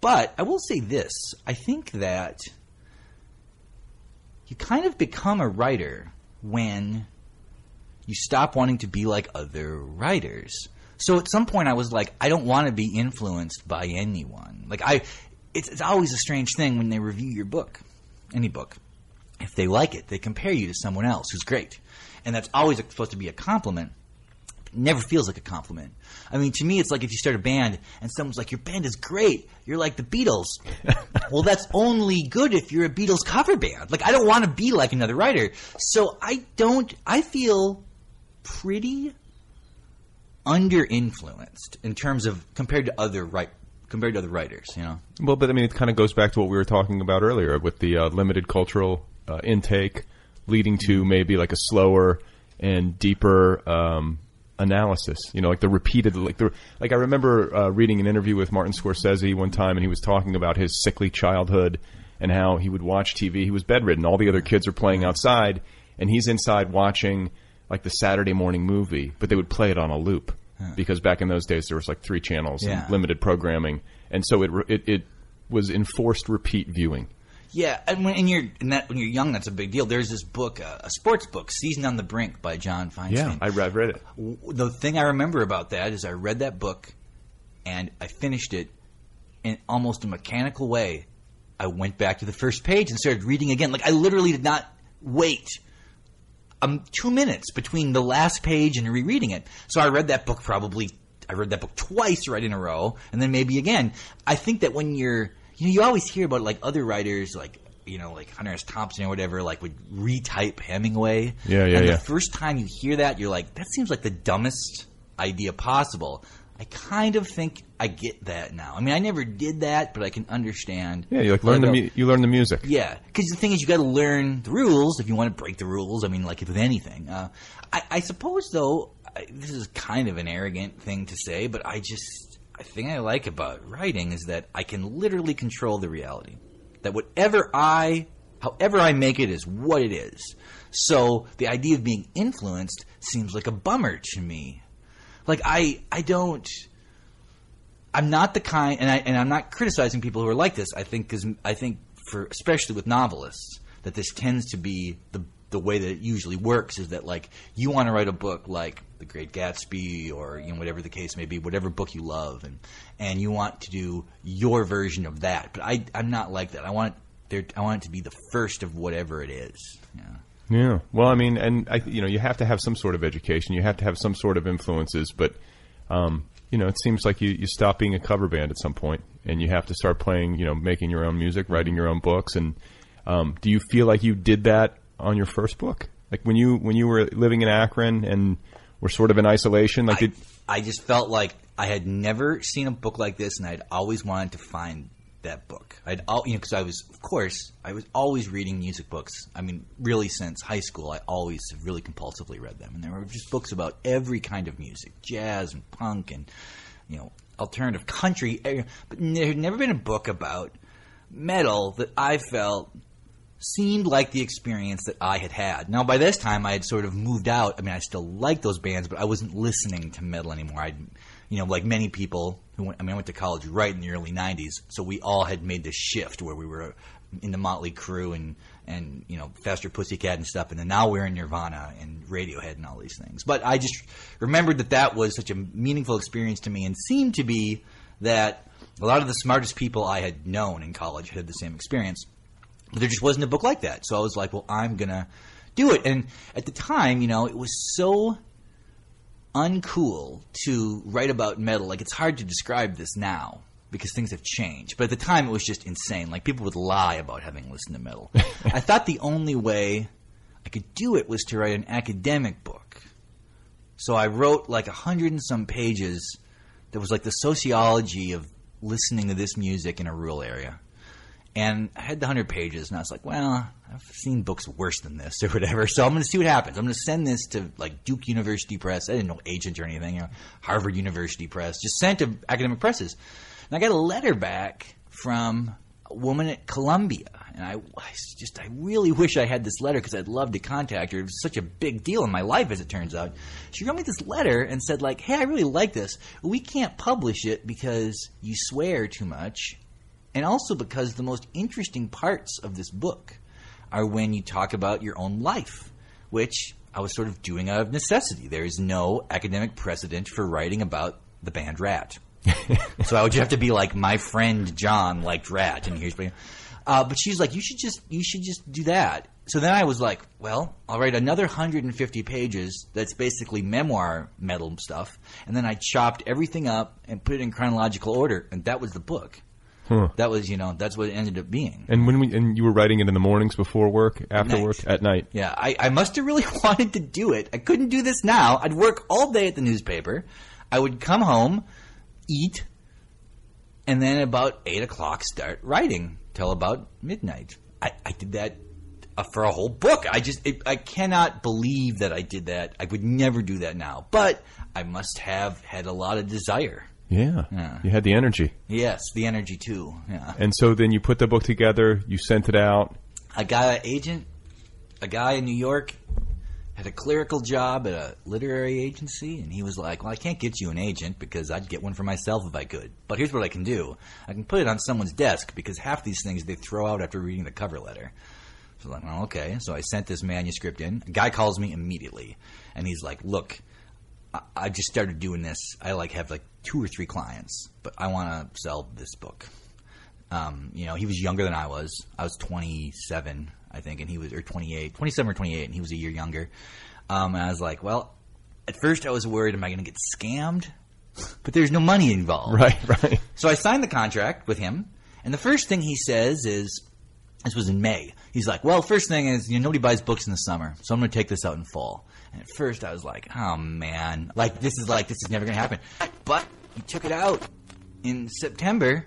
But I will say this. I think that you kind of become a writer when you stop wanting to be like other writers. So at some point I was like, I don't want to be influenced by anyone. Like I, it's, it's always a strange thing when they review your book, any book. if they like it, they compare you to someone else who's great. And that's always supposed to be a compliment. It never feels like a compliment. I mean, to me, it's like if you start a band and someone's like, your band is great. You're like the Beatles. Well, that's only good if you're a Beatles cover band. Like, I don't want to be like another writer. So I don't – I feel pretty under-influenced in terms of – compared to other writers. Compared to other writers, you know. Well, but I mean, it kind of goes back to what we were talking about earlier with the uh, limited cultural uh, intake leading to maybe like a slower and deeper um, analysis. You know, like the repeated, like the like. I remember uh, reading an interview with Martin Scorsese one time, and he was talking about his sickly childhood and how he would watch T V. He was bedridden. All the other kids are playing outside, and he's inside watching like the Saturday morning movie, but they would play it on a loop. Because back in those days, there was like three channels yeah. and limited programming. And so it, it it was enforced repeat viewing. Yeah. And when and you're and that, when you're young, that's a big deal. There's this book, uh, a sports book, Season on the Brink by John Feinstein. Yeah, I read, read it. The thing I remember about that is I read that book and I finished it in almost a mechanical way. I went back to the first page and started reading again. Like I literally did not wait Um, two minutes between the last page and rereading it. So I read that book probably – I read that book twice right in a row and then maybe again. I think that when you're – you know, you always hear about like other writers like, you know, like Hunter S. Thompson or whatever like would retype Hemingway. Yeah, yeah, and yeah. the first time you hear that, you're like, that seems like the dumbest idea possible. I kind of think I get that now. I mean, I never did that, but I can understand. Yeah, you like learn the mu- you learn the music. Yeah, because the thing is, you got to learn the rules if you want to break the rules. I mean, like with anything. Uh, I, I suppose, though, I, this is kind of an arrogant thing to say, but I just I think I like about writing is that I can literally control the reality. That whatever I, however I make it, is what it is. So the idea of being influenced seems like a bummer to me. Like I, I don't. I'm not the kind, and I and I'm not criticizing people who are like this. I think because I think for especially with novelists that this tends to be the the way that it usually works is that like you want to write a book like The Great Gatsby or you know whatever the case may be, whatever book you love, and and you want to do your version of that. But I I'm not like that. I want there I want it to be the first of whatever it is. Yeah. Yeah. Well, I mean, and I, you know, you have to have some sort of education. You have to have some sort of influences, but um, you know, it seems like you, you stop being a cover band at some point, and you have to start playing. You know, making your own music, writing your own books, and um, do you feel like you did that on your first book? Like when you when you were living in Akron and were sort of in isolation. Like I, did... I just felt like I had never seen a book like this, and I'd always wanted to find that book. I'd all you know because I was of course I was always reading music books. I mean, really since high school, I always really compulsively read them, and there were just books about every kind of music, jazz and punk and you know alternative country. But there had never been a book about metal that I felt seemed like the experience that I had had. Now, by this time, I had sort of moved out. I mean, I still liked those bands, but I wasn't listening to metal anymore. I'd You know, like many people who went, I mean, I went to college right in the early nineties, so we all had made this shift where we were into Motley Crue and, and you know, Faster Pussycat and stuff, and then now we're in Nirvana and Radiohead and all these things. But I just remembered that that was such a meaningful experience to me and seemed to be that a lot of the smartest people I had known in college had the same experience. But there just wasn't a book like that. So I was like, well, I'm going to do it. And at the time, you know, it was so uncool to write about metal. Like, it's hard to describe this now because things have changed. But at the time, it was just insane. Like, people would lie about having listened to metal. I thought the only way I could do it was to write an academic book. So I wrote like a hundred and some pages that was like the sociology of listening to this music in a rural area. And I had the hundred pages, and I was like, well, I've seen books worse than this or whatever, so I'm going to see what happens. I'm going to send this to, like, Duke University Press. I didn't know agent or anything. You know, Harvard University Press. Just sent to academic presses. And I got a letter back from a woman at Columbia. And I, I just – I really wish I had this letter because I'd love to contact her. It was such a big deal in my life, as it turns out. She wrote me this letter and said, like, hey, I really like this. We can't publish it because you swear too much. And also because the most interesting parts of this book are when you talk about your own life, which I was sort of doing out of necessity. There is no academic precedent for writing about the band Rat. So I would just have to be like, my friend John liked Rat. And here's – Uh, but she's like, you should just you should just do that. So then I was like, well, I'll write another one hundred fifty pages that's basically memoir metal stuff. And then I chopped everything up and put it in chronological order, and that was the book. Huh. That was, you know, that's what it ended up being. And when we and you were writing it in the mornings before work, after night. work, at night. Yeah, I, I must have really wanted to do it. I couldn't do this now. I'd work all day at the newspaper. I would come home, eat, and then about eight o'clock start writing till about midnight. I, I did that for a whole book. I just it, I cannot believe that I did that. I would never do that now. But I must have had a lot of desire. Yeah. yeah. You had the energy. Yes, the energy too. Yeah. And so then you put the book together, you sent it out. I got an agent, a guy in New York, had a clerical job at a literary agency, and he was like, well, I can't get you an agent because I'd get one for myself if I could. But here's what I can do. I can put it on someone's desk because half these things they throw out after reading the cover letter. So I was like, well, okay. So I sent this manuscript in. A guy calls me immediately, and he's like, look, I, I just started doing this. I like have like two or three clients, but I want to sell this book. Um, you know, he was younger than I was. I was twenty-seven, I think, and he was, or twenty-eight, twenty-seven or twenty-eight, and he was a year younger. Um, and I was like, well, at first I was worried, am I going to get scammed? But there's no money involved. Right, right. So I signed the contract with him, and the first thing he says is, this was in May. He's like, well, first thing is, you know, nobody buys books in the summer, so I'm going to take this out in fall. And at first I was like, oh, man, like this is like, this is never going to happen. But he took it out in September,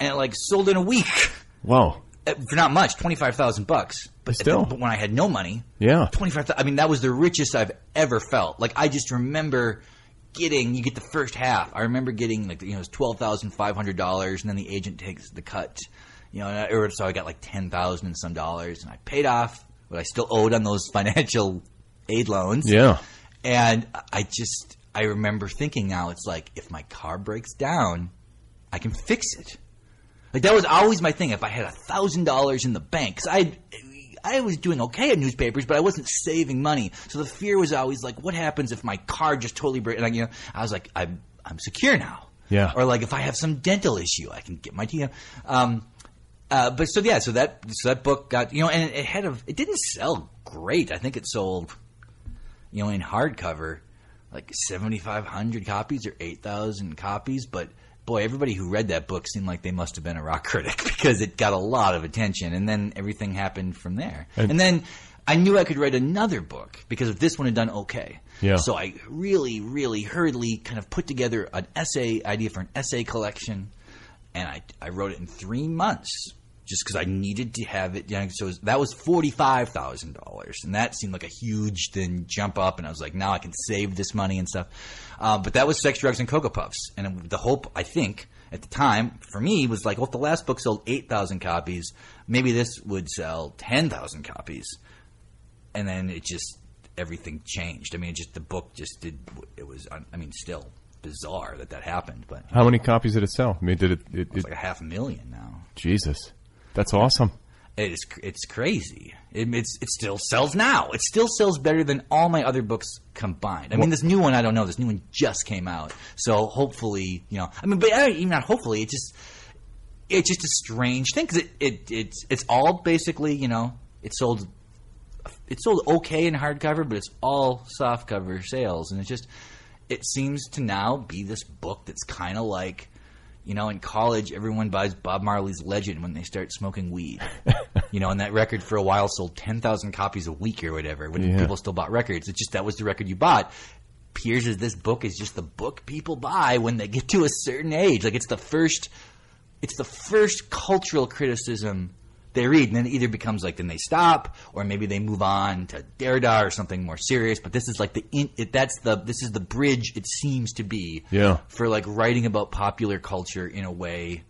and it like sold in a week. Wow. For not much, twenty-five thousand bucks. But still. But when I had no money. Yeah. twenty-five thousand. I mean, that was the richest I've ever felt. Like, I just remember getting, you get the first half. I remember getting, like, you know, it was twelve thousand five hundred dollars, and then the agent takes the cut. You know, and I, so I got like ten thousand dollars and some dollars, and I paid off what I still owed on those financial aid loans. Yeah. And I just, I remember thinking now, it's like, if my car breaks down, I can fix it. Like, that was always my thing. If I had one thousand dollars in the bank, because I, I was doing okay at newspapers, but I wasn't saving money. So the fear was always like, what happens if my car just totally breaks? And I, you know, I was like, I'm, I'm secure now. Yeah. Or like, if I have some dental issue, I can get my T M. Um, uh, but so yeah, so that so that book got, you know, and it had a, it didn't sell great. I think it sold, you know, in hardcover, like seventy-five hundred copies or eight thousand copies, but. Boy, everybody who read that book seemed like they must have been a rock critic because it got a lot of attention, and then everything happened from there. And, and then I knew I could write another book because if this one had done okay. Yeah. So I really, really hurriedly kind of put together an essay idea for an essay collection, and I, I wrote it in three months just because I needed to have it. You know, so it was, that was forty-five thousand dollars, and that seemed like a huge then jump up, and I was like, now I can save this money and stuff. Uh, but that was Sex, Drugs, and Cocoa Puffs. And the hope, I think, at the time, for me, was like, well, if the last book sold eight thousand copies, maybe this would sell ten thousand copies. And then it just – everything changed. I mean, it just the book just did – it was – I mean, still bizarre that that happened. But how many copies did it sell? I mean, did it, it – It's it, like a half a million now. Jesus. That's awesome. It is, it's crazy. It, it's, it still sells now. It still sells better than all my other books combined. I mean, this new one, I don't know. This new one just came out. So hopefully, you know, I mean, but I, not hopefully. It just, it's just a strange thing because it, it, it's, it's all basically, you know, it sold, it sold okay in hardcover, but it's all softcover sales. And it just, it seems to now be this book that's kind of like, you know, in college, everyone buys Bob Marley's Legend when they start smoking weed. You know, and that record for a while sold ten thousand copies a week or whatever when yeah. people still bought records. It's just that was the record you bought. Here's this book is just the book people buy when they get to a certain age. Like it's the first it's the first cultural criticism they read. And then it either becomes like then they stop or maybe they move on to Derrida or something more serious. But this is like the in, it, that's the this is the bridge it seems to be yeah. for like writing about popular culture in a way.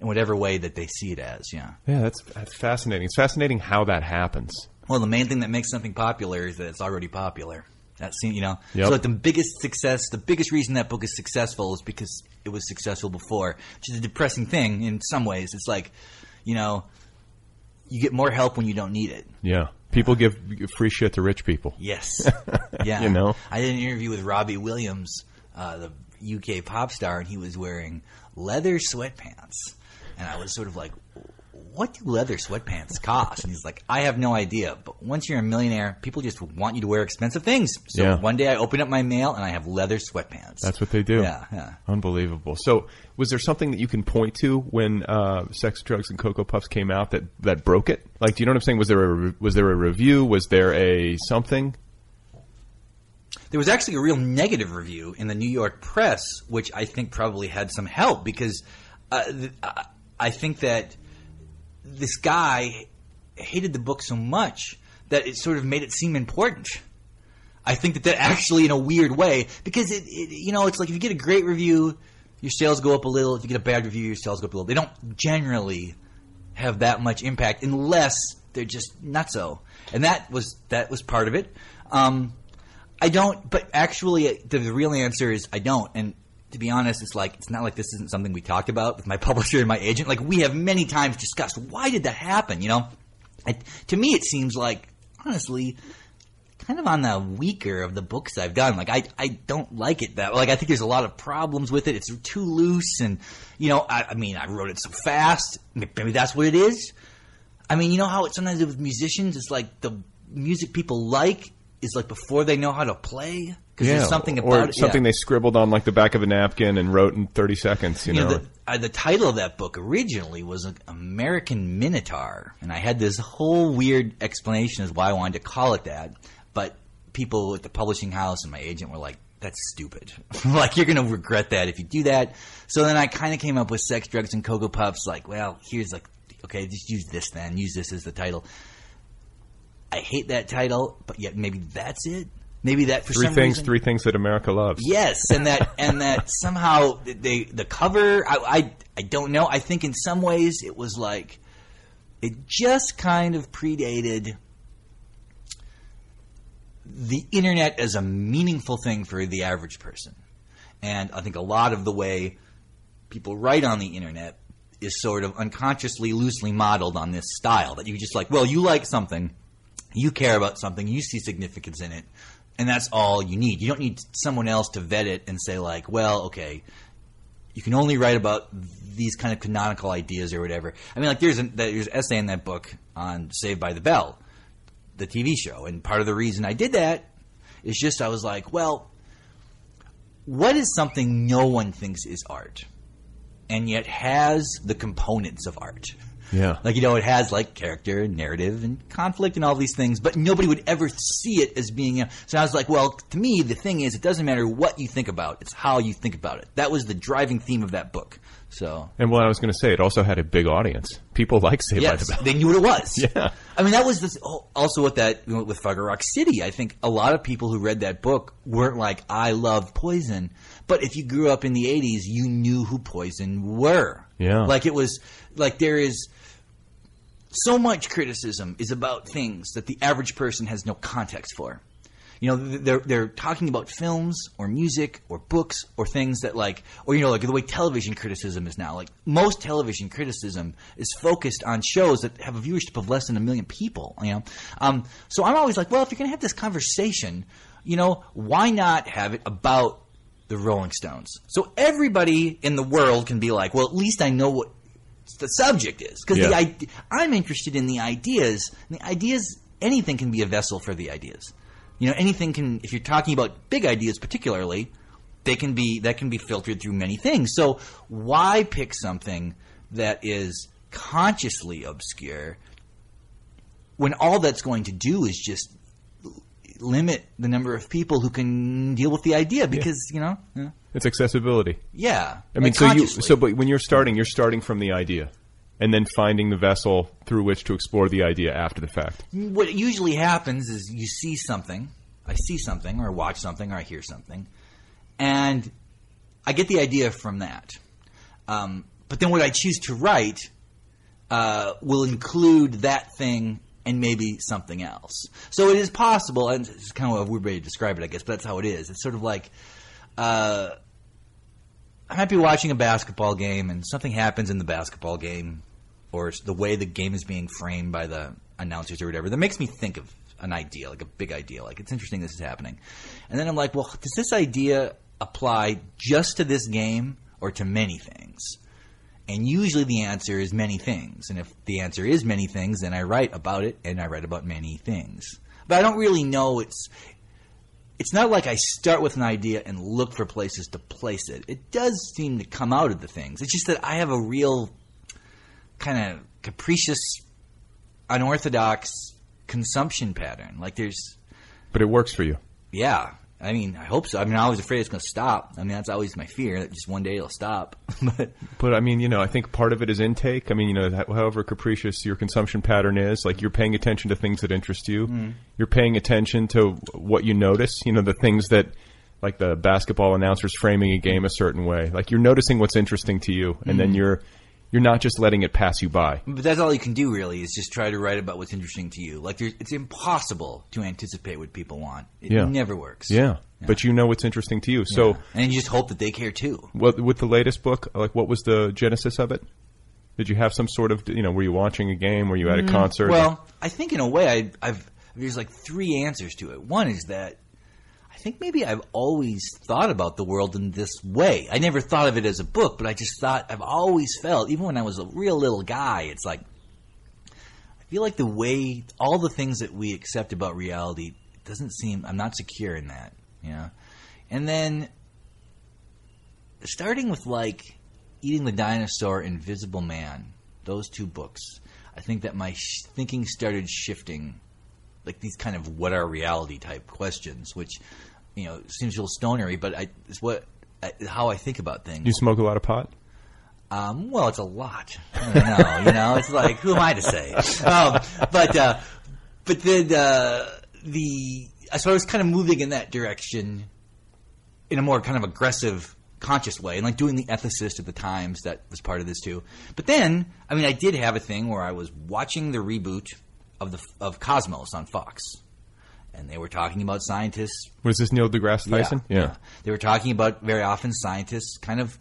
In whatever way that they see it as, yeah. Yeah, that's that's fascinating. It's fascinating how that happens. Well, the main thing that makes something popular is that it's already popular. That seems, you know. Yep. So like the biggest success, the biggest reason that book is successful is because it was successful before, which is a depressing thing in some ways. It's like, you know, you get more help when you don't need it. Yeah. People give free shit to rich people. Yes. Yeah. You know. I did an interview with Robbie Williams, uh, the U K pop star, and he was wearing leather sweatpants. And I was sort of like, what do leather sweatpants cost? And he's like, I have no idea. But once you're a millionaire, people just want you to wear expensive things. So yeah. one day I open up my mail and I have leather sweatpants. That's what they do. Yeah, yeah. Unbelievable. So was there something that you can point to when uh, Sex, Drugs, and Cocoa Puffs came out that, that broke it? Like, do you know what I'm saying? Was there a re- was there a review? Was there a something? There was actually a real negative review in the New York Press, which I think probably had some help because uh, th- I think that this guy hated the book so much that it sort of made it seem important. I think that that actually, in a weird way, because it, it you know, it's like if you get a great review, your sales go up a little. If you get a bad review, your sales go up a little. They don't generally have that much impact unless they're just nutso, and that was that was part of it. Um, I don't, but actually, the, the real answer is I don't. And to be honest, it's like it's not like this isn't something we talked about with my publisher and my agent. Like we have many times discussed, why did that happen? You know, I, to me, it seems like honestly, kind of on the weaker of the books I've done. Like I, I don't like it that. Like I think there's a lot of problems with it. It's too loose, and you know, I, I mean, I wrote it so fast. Maybe that's what it is. I mean, you know how it sometimes with musicians, it's like the music people like. Is like before they know how to play because yeah, there's something about or it. Or something yeah. they scribbled on like the back of a napkin and wrote in thirty seconds. You, you know, know. The, uh, the title of that book originally was like American Minotaur, and I had this whole weird explanation as why I wanted to call it that. But people at the publishing house and my agent were like, that's stupid. Like you're going to regret that if you do that. So then I kind of came up with Sex, Drugs, and Cocoa Puffs. Like, well, here's like, okay, just use this then. Use this as the title. I hate that title, but yet maybe that's it. Maybe that for three some things, reason, three things that America loves. Yes, and that and that somehow they the cover. I, I I don't know. I think in some ways it was like it just kind of predated the internet as a meaningful thing for the average person, and I think a lot of the way people write on the internet is sort of unconsciously loosely modeled on this style that you just like. Well, you like something. You care about something. You see significance in it, and that's all you need. You don't need someone else to vet it and say like, well, okay, you can only write about these kind of canonical ideas or whatever. I mean like there's an, there's an essay in that book on Saved by the Bell, the T V show, and part of the reason I did that is just I was like, well, what is something no one thinks is art and yet has the components of art? Yeah, like, you know, it has, like, character and narrative and conflict and all these things, but nobody would ever see it as being – so I was like, well, to me, the thing is it doesn't matter what you think about. It's how you think about it. That was the driving theme of that book. So, and what I was going to say, it also had a big audience. People like Saved yes, by the Bell. They knew what it was. Yeah. I mean, that was this, also with that – with Fargo Rock City. I think a lot of people who read that book weren't like, I love Poison. But if you grew up in the eighties, you knew who Poison were. Yeah. Like it was – like there is – so much criticism is about things that the average person has no context for. You know, they're they're talking about films or music or books or things that like – or, you know, like the way television criticism is now. Like most television criticism is focused on shows that have a viewership of less than a million people, you know. Um, so I'm always like, well, if you're going to have this conversation, you know, why not have it about the Rolling Stones? So everybody in the world can be like, well, at least I know what – the subject is because yeah. the I'm interested in the ideas. And the ideas, anything can be a vessel for the ideas. You know, anything can. If you're talking about big ideas, particularly, they can be that can be filtered through many things. So why pick something that is consciously obscure when all that's going to do is just limit the number of people who can deal with the idea? Because yeah. you know. Yeah. It's accessibility. Yeah. I mean, so you, so, but when you're starting, you're starting from the idea and then finding the vessel through which to explore the idea after the fact. What usually happens is you see something, I see something, or I watch something, or I hear something, and I get the idea from that. Um, but then what I choose to write uh, will include that thing and maybe something else. So it is possible, and it's kind of a weird way to describe it, I guess, but that's how it is. It's sort of like. Uh, I might be watching a basketball game and something happens in the basketball game or the way the game is being framed by the announcers or whatever that makes me think of an idea, like a big idea. Like, it's interesting this is happening. And then I'm like, well, does this idea apply just to this game or to many things? And usually the answer is many things. And if the answer is many things, then I write about it, and I write about many things. But I don't really know. It's it's not like I start with an idea and look for places to place it. It does seem to come out of the things. It's just that I have a real kind of capricious, unorthodox consumption pattern. Like there's... But it works for you. Yeah. I mean, I hope so. I mean, I'm always afraid it's going to stop. I mean, that's always my fear, that just one day it'll stop. but, but, I mean, you know, I think part of it is intake. I mean, you know, however capricious your consumption pattern is, like you're paying attention to things that interest you. Mm. You're paying attention to what you notice, you know, the things that, like the basketball announcers framing a game a certain way. Like you're noticing what's interesting to you, and mm. then you're you're not just letting it pass you by. But that's all you can do, really, is just try to write about what's interesting to you. Like, there's, it's impossible to anticipate what people want. It yeah. never works. Yeah. yeah. But you know what's interesting to you. So, yeah. And you just hope that they care, too. What, with the latest book, like, what was the genesis of it? Did you have some sort of, you know, were you watching a game? Were you at a mm, concert? Well, I think in a way, I, I've there's like three answers to it. One is that I think maybe I've always thought about the world in this way. I never thought of it as a book, but I just thought I've always felt, even when I was a real little guy, it's like I feel like the way all the things that we accept about reality it doesn't seem I'm not secure in that, you know. And then starting with like Eating the Dinosaur, Invisible Man, those two books, I think that my sh- thinking started shifting. Like these kind of what are reality type questions, which, you know, seems a little stonery, but I, it's what I, how I think about things. You smoke a lot of pot? Um, well, it's a lot. I don't know, you know, it's like who am I to say? Um, but uh, but then uh, the so I was kind of moving in that direction in a more kind of aggressive, conscious way, and like doing The Ethicist at the Times, that was part of this too. But then, I mean, I did have a thing where I was watching the reboot of the of Cosmos on Fox, and they were talking about scientists. Was this Neil deGrasse Tyson? Yeah, yeah. yeah. They were talking about very often scientists, kind of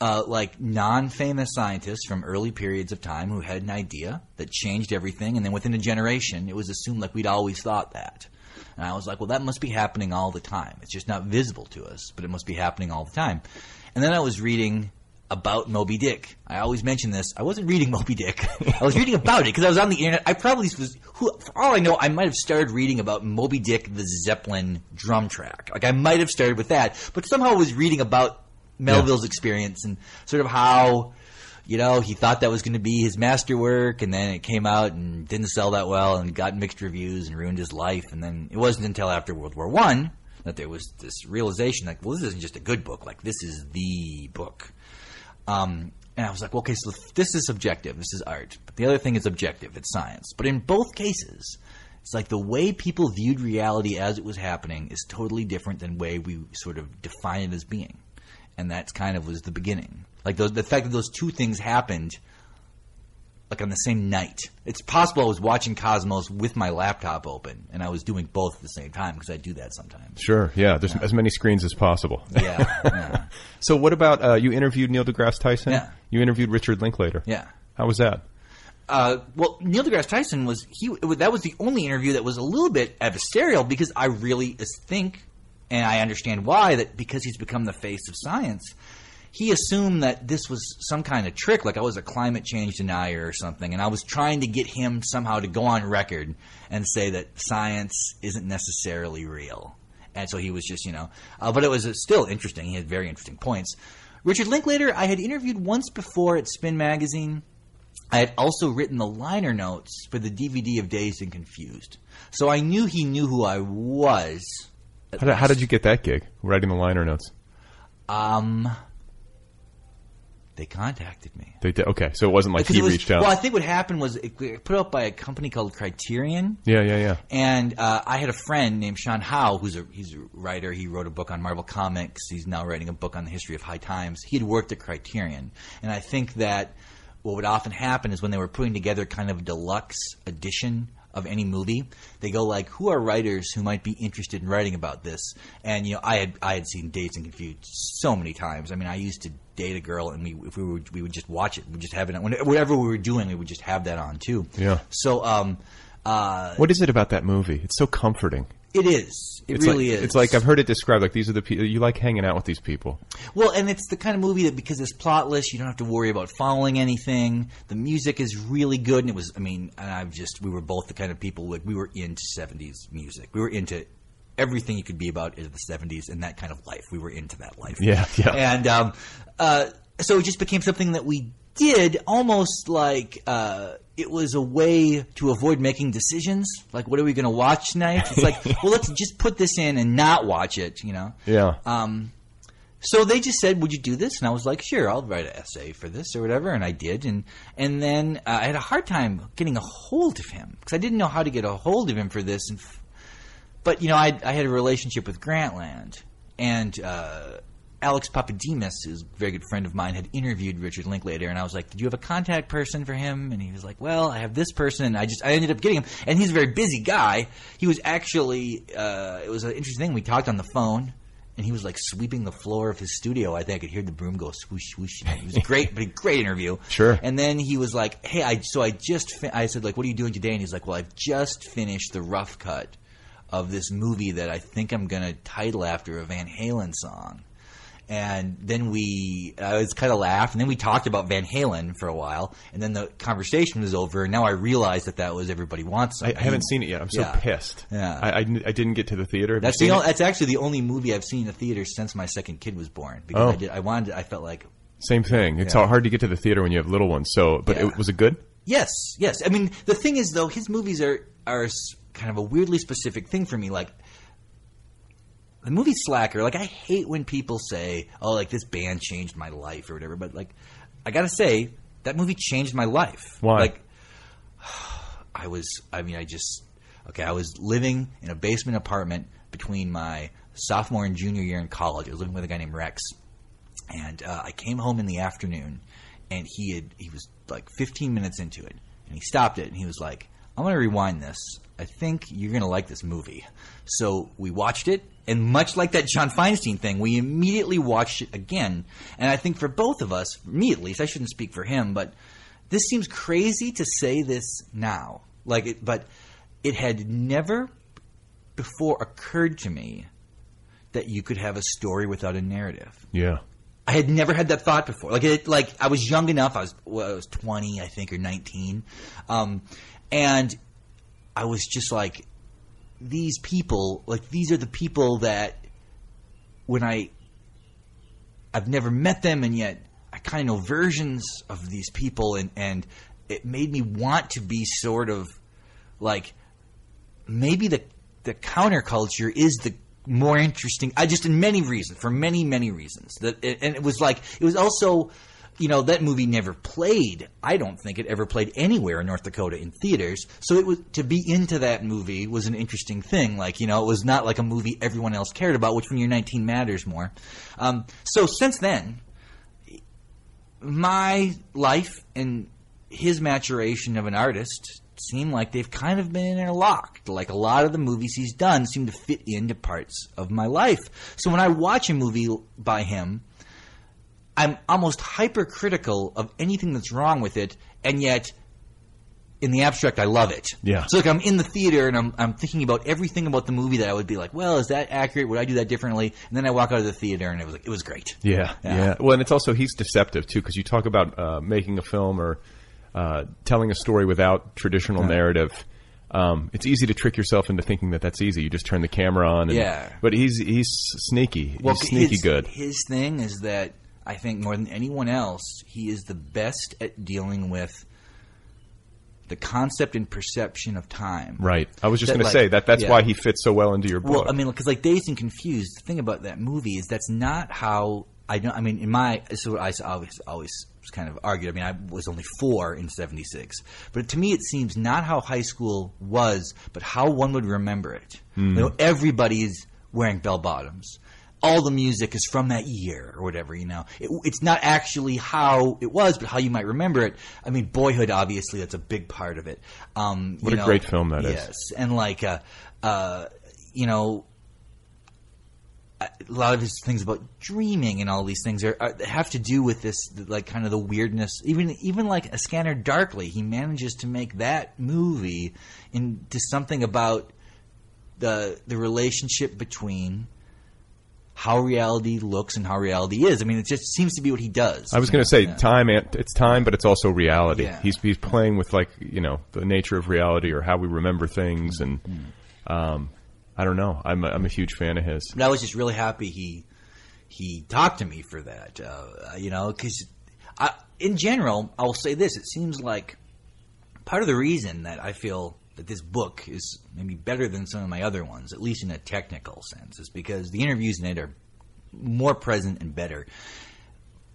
uh, like non-famous scientists from early periods of time who had an idea that changed everything, and then within a generation, it was assumed like we'd always thought that. And I was like, well, that must be happening all the time. It's just not visible to us, but it must be happening all the time. And then I was reading about Moby Dick. I always mention this. I wasn't reading Moby Dick. I was reading about it because I was on the internet. I probably was, who, for all I know, I might have started reading about Moby Dick, the Zeppelin drum track. Like I might have started with that, but somehow I was reading about Melville's yeah. experience and sort of how, you know, he thought that was going to be his masterwork, and then it came out and didn't sell that well and got mixed reviews and ruined his life. And then it wasn't until after World War One that there was this realization like, well, this isn't just a good book. Like this is the book. Um, and I was like, well, okay, so this is subjective. This is art. But the other thing is objective. It's science. But in both cases, it's like the way people viewed reality as it was happening is totally different than the way we sort of define it as being. And that's kind of was the beginning. Like those, the fact that those two things happened like on the same night. It's possible I was watching Cosmos with my laptop open, and I was doing both at the same time because I do that sometimes. Sure, yeah. There's yeah. as many screens as possible. Yeah. yeah. So what about uh, you interviewed Neil deGrasse Tyson? Yeah. You interviewed Richard Linklater. Yeah. How was that? Uh, well, Neil deGrasse Tyson was he. That was the only interview that was a little bit adversarial because I really think, and I understand why, that because he's become the face of science. He assumed that this was some kind of trick, like I was a climate change denier or something, and I was trying to get him somehow to go on record and say that science isn't necessarily real. And so he was just, you know, uh, but it was still interesting. He had very interesting points. Richard Linklater, I had interviewed once before at Spin Magazine. I had also written the liner notes for the D V D of Dazed and Confused. So I knew he knew who I was. How did, how did you get that gig, writing the liner notes? Um... They contacted me. They did. Okay, so it wasn't like because he was, reached out. Well, I think what happened was it was put out by a company called Criterion. Yeah, yeah, yeah. And uh, I had a friend named Sean Howe, who's a he's a writer. He wrote a book on Marvel Comics. He's now writing a book on the history of High Times. He had worked at Criterion, and I think that what would often happen is when they were putting together kind of a deluxe edition of any movie, they go like, who are writers who might be interested in writing about this? And, you know, I had I had seen Dazed and Confused so many times. I mean, I used to date a girl, and we if we would we would just watch it, we just have it on, whatever we were doing, we would just have that on too. Yeah. So, um, uh, what is it about that movie? It's so comforting. It is. It it's really like, is. It's like I've heard it described. Like these are the people you like hanging out with these people. Well, and it's the kind of movie that because it's plotless, you don't have to worry about following anything. The music is really good, and it was. I mean, and I've just we were both the kind of people who, we were into seventies music. We were into everything you could be about in the seventies and that kind of life. We were into that life. Yeah, yeah. And um, uh, so it just became something that we did almost like. Uh, It was a way to avoid making decisions. Like, what are we going to watch tonight? It's like, well, let's just put this in and not watch it, you know? Yeah. Um, so they just said, would you do this? And I was like, sure, I'll write an essay for this or whatever. And I did. And and then uh, I had a hard time getting a hold of him because I didn't know how to get a hold of him for this. And f- but, you know, I, I had a relationship with Grantland. And uh, Alex Papademos, who's a very good friend of mine, had interviewed Richard Linklater, and I was like, did you have a contact person for him? And he was like, well, I have this person, and I just I ended up getting him. And he's a very busy guy. He was actually uh, – it was an interesting thing. We talked on the phone, and he was like sweeping the floor of his studio. I think I could hear the broom go swoosh, swoosh. It was great, but a great interview. Sure. And then he was like, hey, I so I just fin- – I said, like, what are you doing today? And he's like, well, I've just finished the rough cut of this movie that I think I'm going to title after a Van Halen song. And then we – I was kind of laughed. And then we talked about Van Halen for a while. And then the conversation was over. And now I realize that that was Everybody Wants Something. I haven't seen it yet. I'm so yeah. pissed. Yeah. I, I, I didn't get to the theater. Have that's the only, That's actually the only movie I've seen in the theater since my second kid was born. Because oh. I, did, I wanted – I felt like – Same thing. It's yeah. hard to get to the theater when you have little ones. So, But yeah. it, was it good? Yes. Yes. I mean the thing is though his movies are, are kind of a weirdly specific thing for me. Like – the movie Slacker, like I hate when people say, oh, like this band changed my life or whatever. But like I got to say that movie changed my life. Why? Like I was – I mean I just – okay, I was living in a basement apartment between my sophomore and junior year in college. I was living with a guy named Rex. And uh, I came home in the afternoon and he had – he was like fifteen minutes into it. And he stopped it and he was like, I'm going to rewind this. I think you're going to like this movie. So we watched it. And much like that John Feinstein thing, we immediately watched it again. And I think for both of us, me at least, I shouldn't speak for him, but this seems crazy to say this now. Like, it, but it had never before occurred to me that you could have a story without a narrative. Yeah. I had never had that thought before. Like, it, like I was young enough. I was, well, I was twenty, I think, or nineteen. Um, and I was just like... These people, like these are the people that when I – I've never met them and yet I kind of know versions of these people and, and it made me want to be sort of like maybe the the counterculture is the more interesting – I just in many reasons, for many, many reasons. That and it was like – it was also – you know, that movie never played. I don't think it ever played anywhere in North Dakota in theaters. So it was to be into that movie was an interesting thing. Like, you know, it was not like a movie everyone else cared about, which when you're nineteen matters more. Um, so since then, my life and his maturation of an artist seem like they've kind of been interlocked. Like a lot of the movies he's done seem to fit into parts of my life. So when I watch a movie by him, I'm almost hypercritical of anything that's wrong with it, and yet in the abstract I love it. Yeah. So like I'm in the theater and I'm I'm thinking about everything about the movie that I would be like, well, is that accurate? Would I do that differently? And then I walk out of the theater and it was like, it was great. Yeah. Yeah. yeah. Well, and it's also he's deceptive too because you talk about uh, making a film or uh, telling a story without traditional uh-huh. narrative. Um, it's easy to trick yourself into thinking that that's easy. You just turn the camera on. And, yeah. But he's he's sneaky. Well, he's sneaky his, good. His thing is that. I think more than anyone else, he is the best at dealing with the concept and perception of time. Right. I was just going like, to say that that's yeah. why he fits so well into your book. Well, I mean, because like Dazed and Confused, the thing about that movie is that's not how I don't. I mean, in my so I always always kind of argued. I mean, I was only four in seventy-six, but to me, it seems not how high school was, but how one would remember it. Mm. You know, everybody's wearing bell bottoms. All the music is from that year or whatever, you know. It, it's not actually how it was, but how you might remember it. I mean, Boyhood, obviously, that's a big part of it. Um, what you a know, great film that yes. is. Yes, and like, uh, uh, you know, a lot of his things about dreaming and all these things are, are have to do with this, like, kind of the weirdness. Even even like A Scanner Darkly, he manages to make that movie into something about the the relationship between how reality looks and how reality is. I mean, it just seems to be what he does. I was going to say yeah. time. It's time, but it's also reality. Yeah. He's he's playing with, like, you know, the nature of reality or how we remember things, and mm-hmm. um, I don't know. I'm a, I'm a huge fan of his. And I was just really happy he he talked to me for that. Uh, you know, because in general, I'll say this: it seems like part of the reason that I feel that this book is maybe better than some of my other ones, at least in a technical sense, is because the interviews in it are more present and better.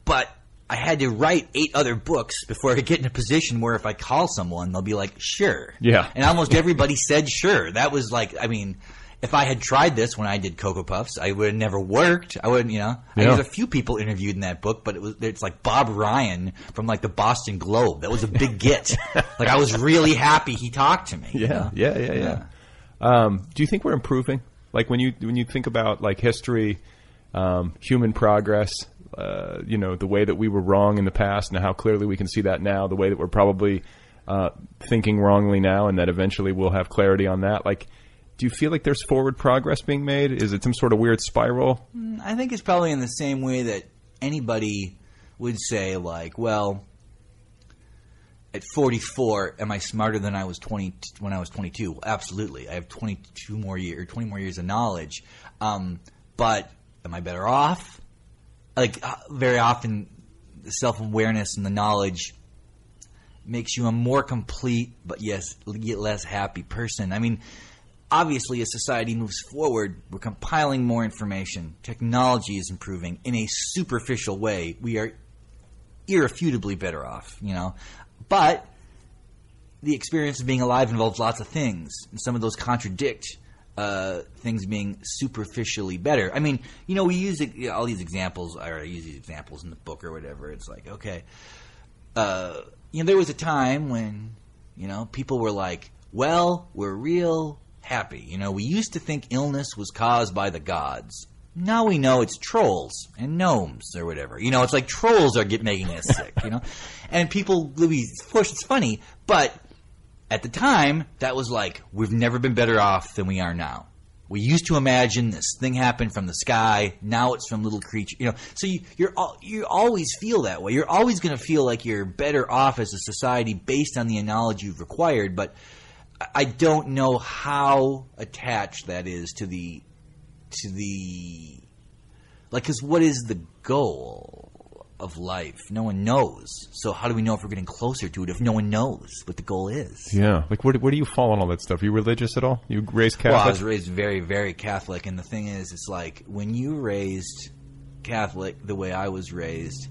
But I had to write eight other books before I get in a position where if I call someone, they'll be like, sure. Yeah. And almost everybody said sure. That was like, I mean, if I had tried this when I did Cocoa Puffs, I would have never worked. I wouldn't, you know. Yeah. There's a few people interviewed in that book, but it was it's like Bob Ryan from like the Boston Globe. That was a big get. Like I was really happy he talked to me. Yeah, you know? yeah, yeah, yeah. yeah. Um, do you think we're improving? Like when you when you think about like history, um, human progress, uh, you know, the way that we were wrong in the past, and how clearly we can see that now. The way that we're probably uh, thinking wrongly now, and that eventually we'll have clarity on that. Like. Do you feel like there's forward progress being made? Is it some sort of weird spiral? I think it's probably in the same way that anybody would say, like, well, at forty-four, am I smarter than I was twenty when I was twenty-two? Well, absolutely. I have twenty-two more years, twenty more years of knowledge. Um, but am I better off? Like, uh, very often, the self-awareness and the knowledge makes you a more complete, but yes, yet less happy person. I mean, obviously, as society moves forward, we're compiling more information. Technology is improving in a superficial way. We are irrefutably better off, you know. But the experience of being alive involves lots of things, and some of those contradict uh, things being superficially better. I mean, you know, we use you know, all these examples, or I use these examples in the book or whatever. It's like, okay, uh, you know, there was a time when, you know, people were like, well, we're real. Happy. You know, we used to think illness was caused by the gods. Now we know it's trolls and gnomes or whatever. You know, it's like trolls are get, making us sick, you know? And people, of course, it's funny, but at the time, that was like, we've never been better off than we are now. We used to imagine this thing happened from the sky. Now it's from little creatures. You know, so you, you're all, you always feel that way. You're always going to feel like you're better off as a society based on the knowledge you've acquired, but I don't know how attached that is to the, to the, like, because what is the goal of life? No one knows. So how do we know if we're getting closer to it if no one knows what the goal is? Yeah. Like, where, where do you fall on all that stuff? Are you religious at all? You raised Catholic? Well, I was raised very, very Catholic. And the thing is, it's like, when you raised Catholic the way I was raised,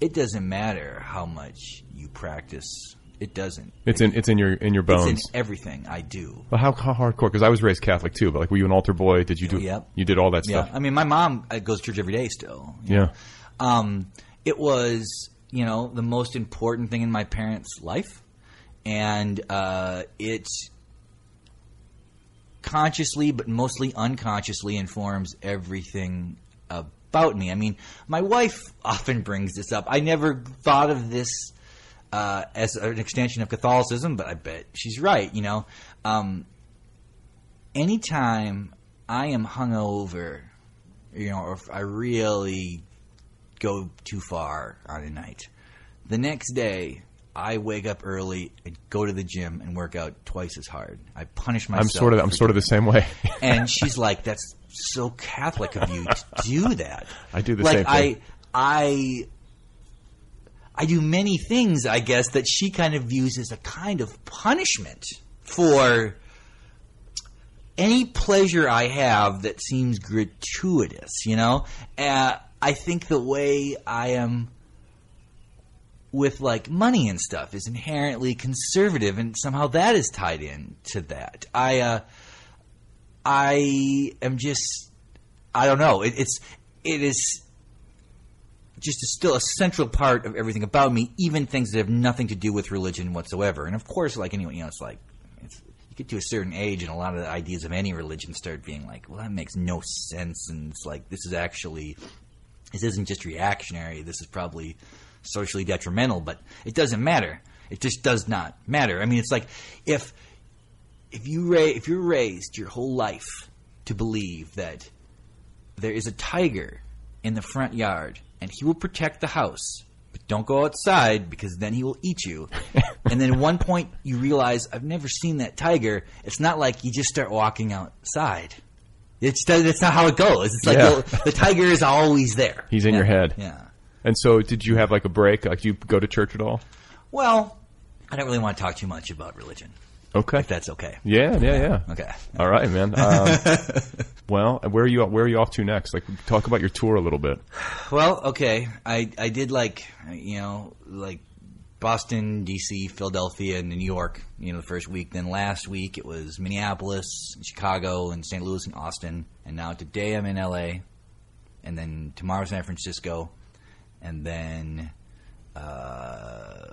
it doesn't matter how much you practice. It doesn't. It's in it's in your in your bones. It's in everything I do. But how, how hardcore? Because I was raised Catholic too. But like, were you an altar boy? Did you do? Yep. You did all that yeah. stuff. I mean, my mom goes to church every day still. You yeah. know? Um, it was you know the most important thing in my parents' life, and uh, it consciously, but mostly unconsciously, informs everything about me. I mean, my wife often brings this up. I never thought of this. Uh, as an extension of Catholicism, but I bet she's right, you know. Um, anytime I am hungover, you know, or if I really go too far on a night, the next day I wake up early and go to the gym and work out twice as hard. I punish myself. I'm sort of, I'm sort of the same way. And she's like, that's so Catholic of you to do that. I do the like, same thing. I... I I do many things, I guess, that she kind of views as a kind of punishment for any pleasure I have that seems gratuitous, you know? Uh, I think the way I am with, like, money and stuff is inherently conservative, and somehow that is tied in to that. I uh, I am just – I don't know. It, it's it is – just is still a central part of everything about me, even things that have nothing to do with religion whatsoever. And of course, like anyone, you know, it's like it's, you get to a certain age and a lot of the ideas of any religion start being like, well, that makes no sense. And it's like, this is actually, this isn't just reactionary. This is probably socially detrimental, but it doesn't matter. It just does not matter. I mean, it's like if if you ra- if you're raised your whole life to believe that there is a tiger in the front yard and he will protect the house, but don't go outside because then he will eat you. And then at one point you realize, I've never seen that tiger. It's not like you just start walking outside. It's that's not how it goes. It's like yeah. the, the tiger is always there. He's in yeah. your head. Yeah. And so did you have like a break? Like, do you go to church at all? Well, I don't really want to talk too much about religion. Okay. If that's okay. Yeah, yeah, yeah. yeah. Okay. All right, man. Um, well, where are you where are you off to next? Like, talk about your tour a little bit. Well, okay. I, I did like, you know, like Boston, D C, Philadelphia, and New York, you know, the first week. Then last week it was Minneapolis, Chicago, and Saint Louis and Austin. And now today I'm in L A. And then tomorrow San Francisco. And then uh,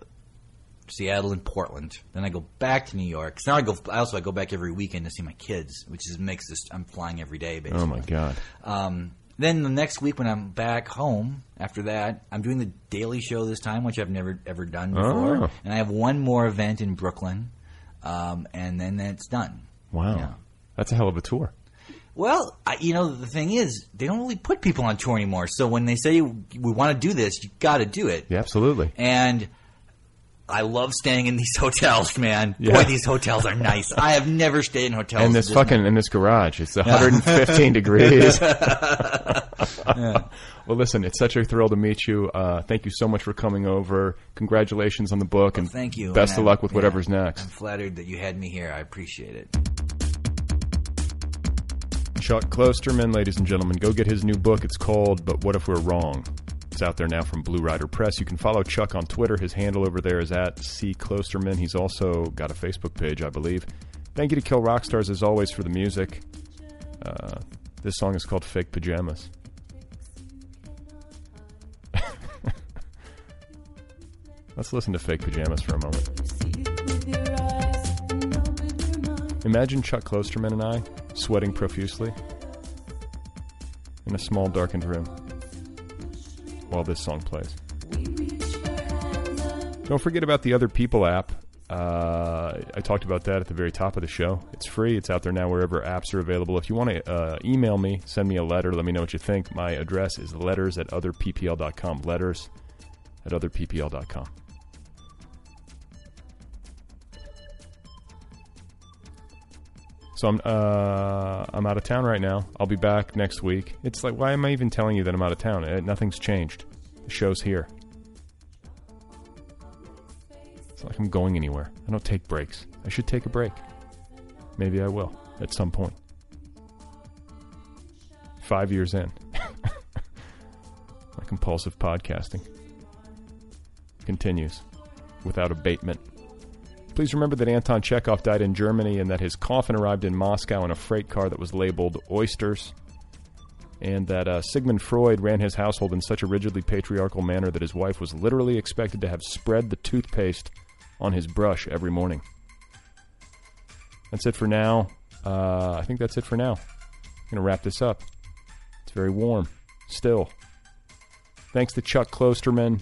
Seattle and Portland. Then I go back to New York. Now I go. I also I go back every weekend to see my kids, which is makes this. I'm flying every day, basically. Oh my god! Um, then the next week when I'm back home after that, I'm doing the Daily Show this time, which I've never ever done before. Oh. And I have one more event in Brooklyn, um, and then that's done. Wow, yeah. That's a hell of a tour. Well, I, you know, the thing is, they don't really put people on tour anymore. So when they say, we want to do this, you got to do it. Yeah, absolutely. And I love staying in these hotels, man. Yeah. Boy, these hotels are nice. I have never stayed in hotels. And this fucking, night. in this garage. It's one hundred fifteen yeah. degrees. yeah. Well, listen, it's such a thrill to meet you. Uh, thank you so much for coming over. Congratulations on the book. Well, and thank you. Best and of I, luck with yeah, whatever's next. I'm flattered that you had me here. I appreciate it. Chuck Klosterman, ladies and gentlemen, go get his new book. It's called But What If We're Wrong? It's out there now from Blue Rider Press. You can follow Chuck on Twitter. His handle over there is at C Klosterman. He's also got a Facebook page, I believe. Thank you to Kill Rock Stars, as always, for the music. Uh, this song is called Fake Pajamas. Let's listen to Fake Pajamas for a moment. Imagine Chuck Klosterman and I sweating profusely in a small darkened room while this song plays. Don't forget about the Other People app. Uh, I talked about that at the very top of the show. It's free. It's out there now wherever apps are available. If you want to uh, email me, send me a letter. Let me know what you think. My address is letters at other p p l dot com. Letters at other p p l dot com. So I'm uh, I'm out of town right now. I'll be back next week. It's like, why am I even telling you that I'm out of town? It, nothing's changed. The show's here. It's not like I'm going anywhere. I don't take breaks. I should take a break. Maybe I will at some point. Five years in. My compulsive podcasting continues without abatement. Please remember that Anton Chekhov died in Germany and that his coffin arrived in Moscow in a freight car that was labeled Oysters, and that uh, Sigmund Freud ran his household in such a rigidly patriarchal manner that his wife was literally expected to have spread the toothpaste on his brush every morning. That's it for now. Uh, I think that's it for now. I'm going to wrap this up. It's very warm still. Thanks to Chuck Klosterman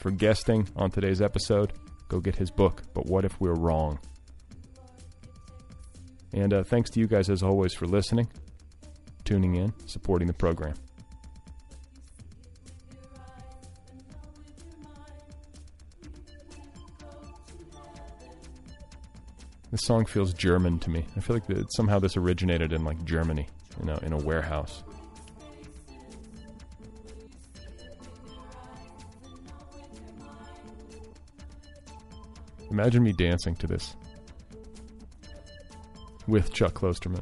for guesting on today's episode. Go get his book, But What If We're Wrong? And uh, thanks to you guys, as always, for listening, tuning in, supporting the program. This song feels German to me. I feel like that somehow this originated in, like, Germany, you know, in a warehouse. Imagine me dancing to this with Chuck Klosterman.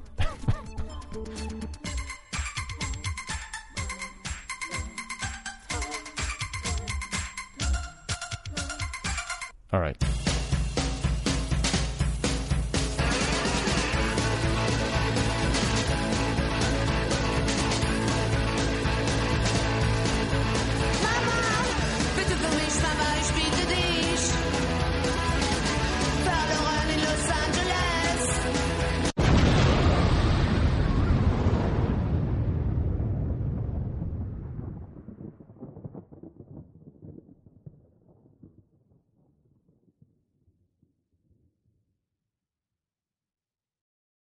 All right.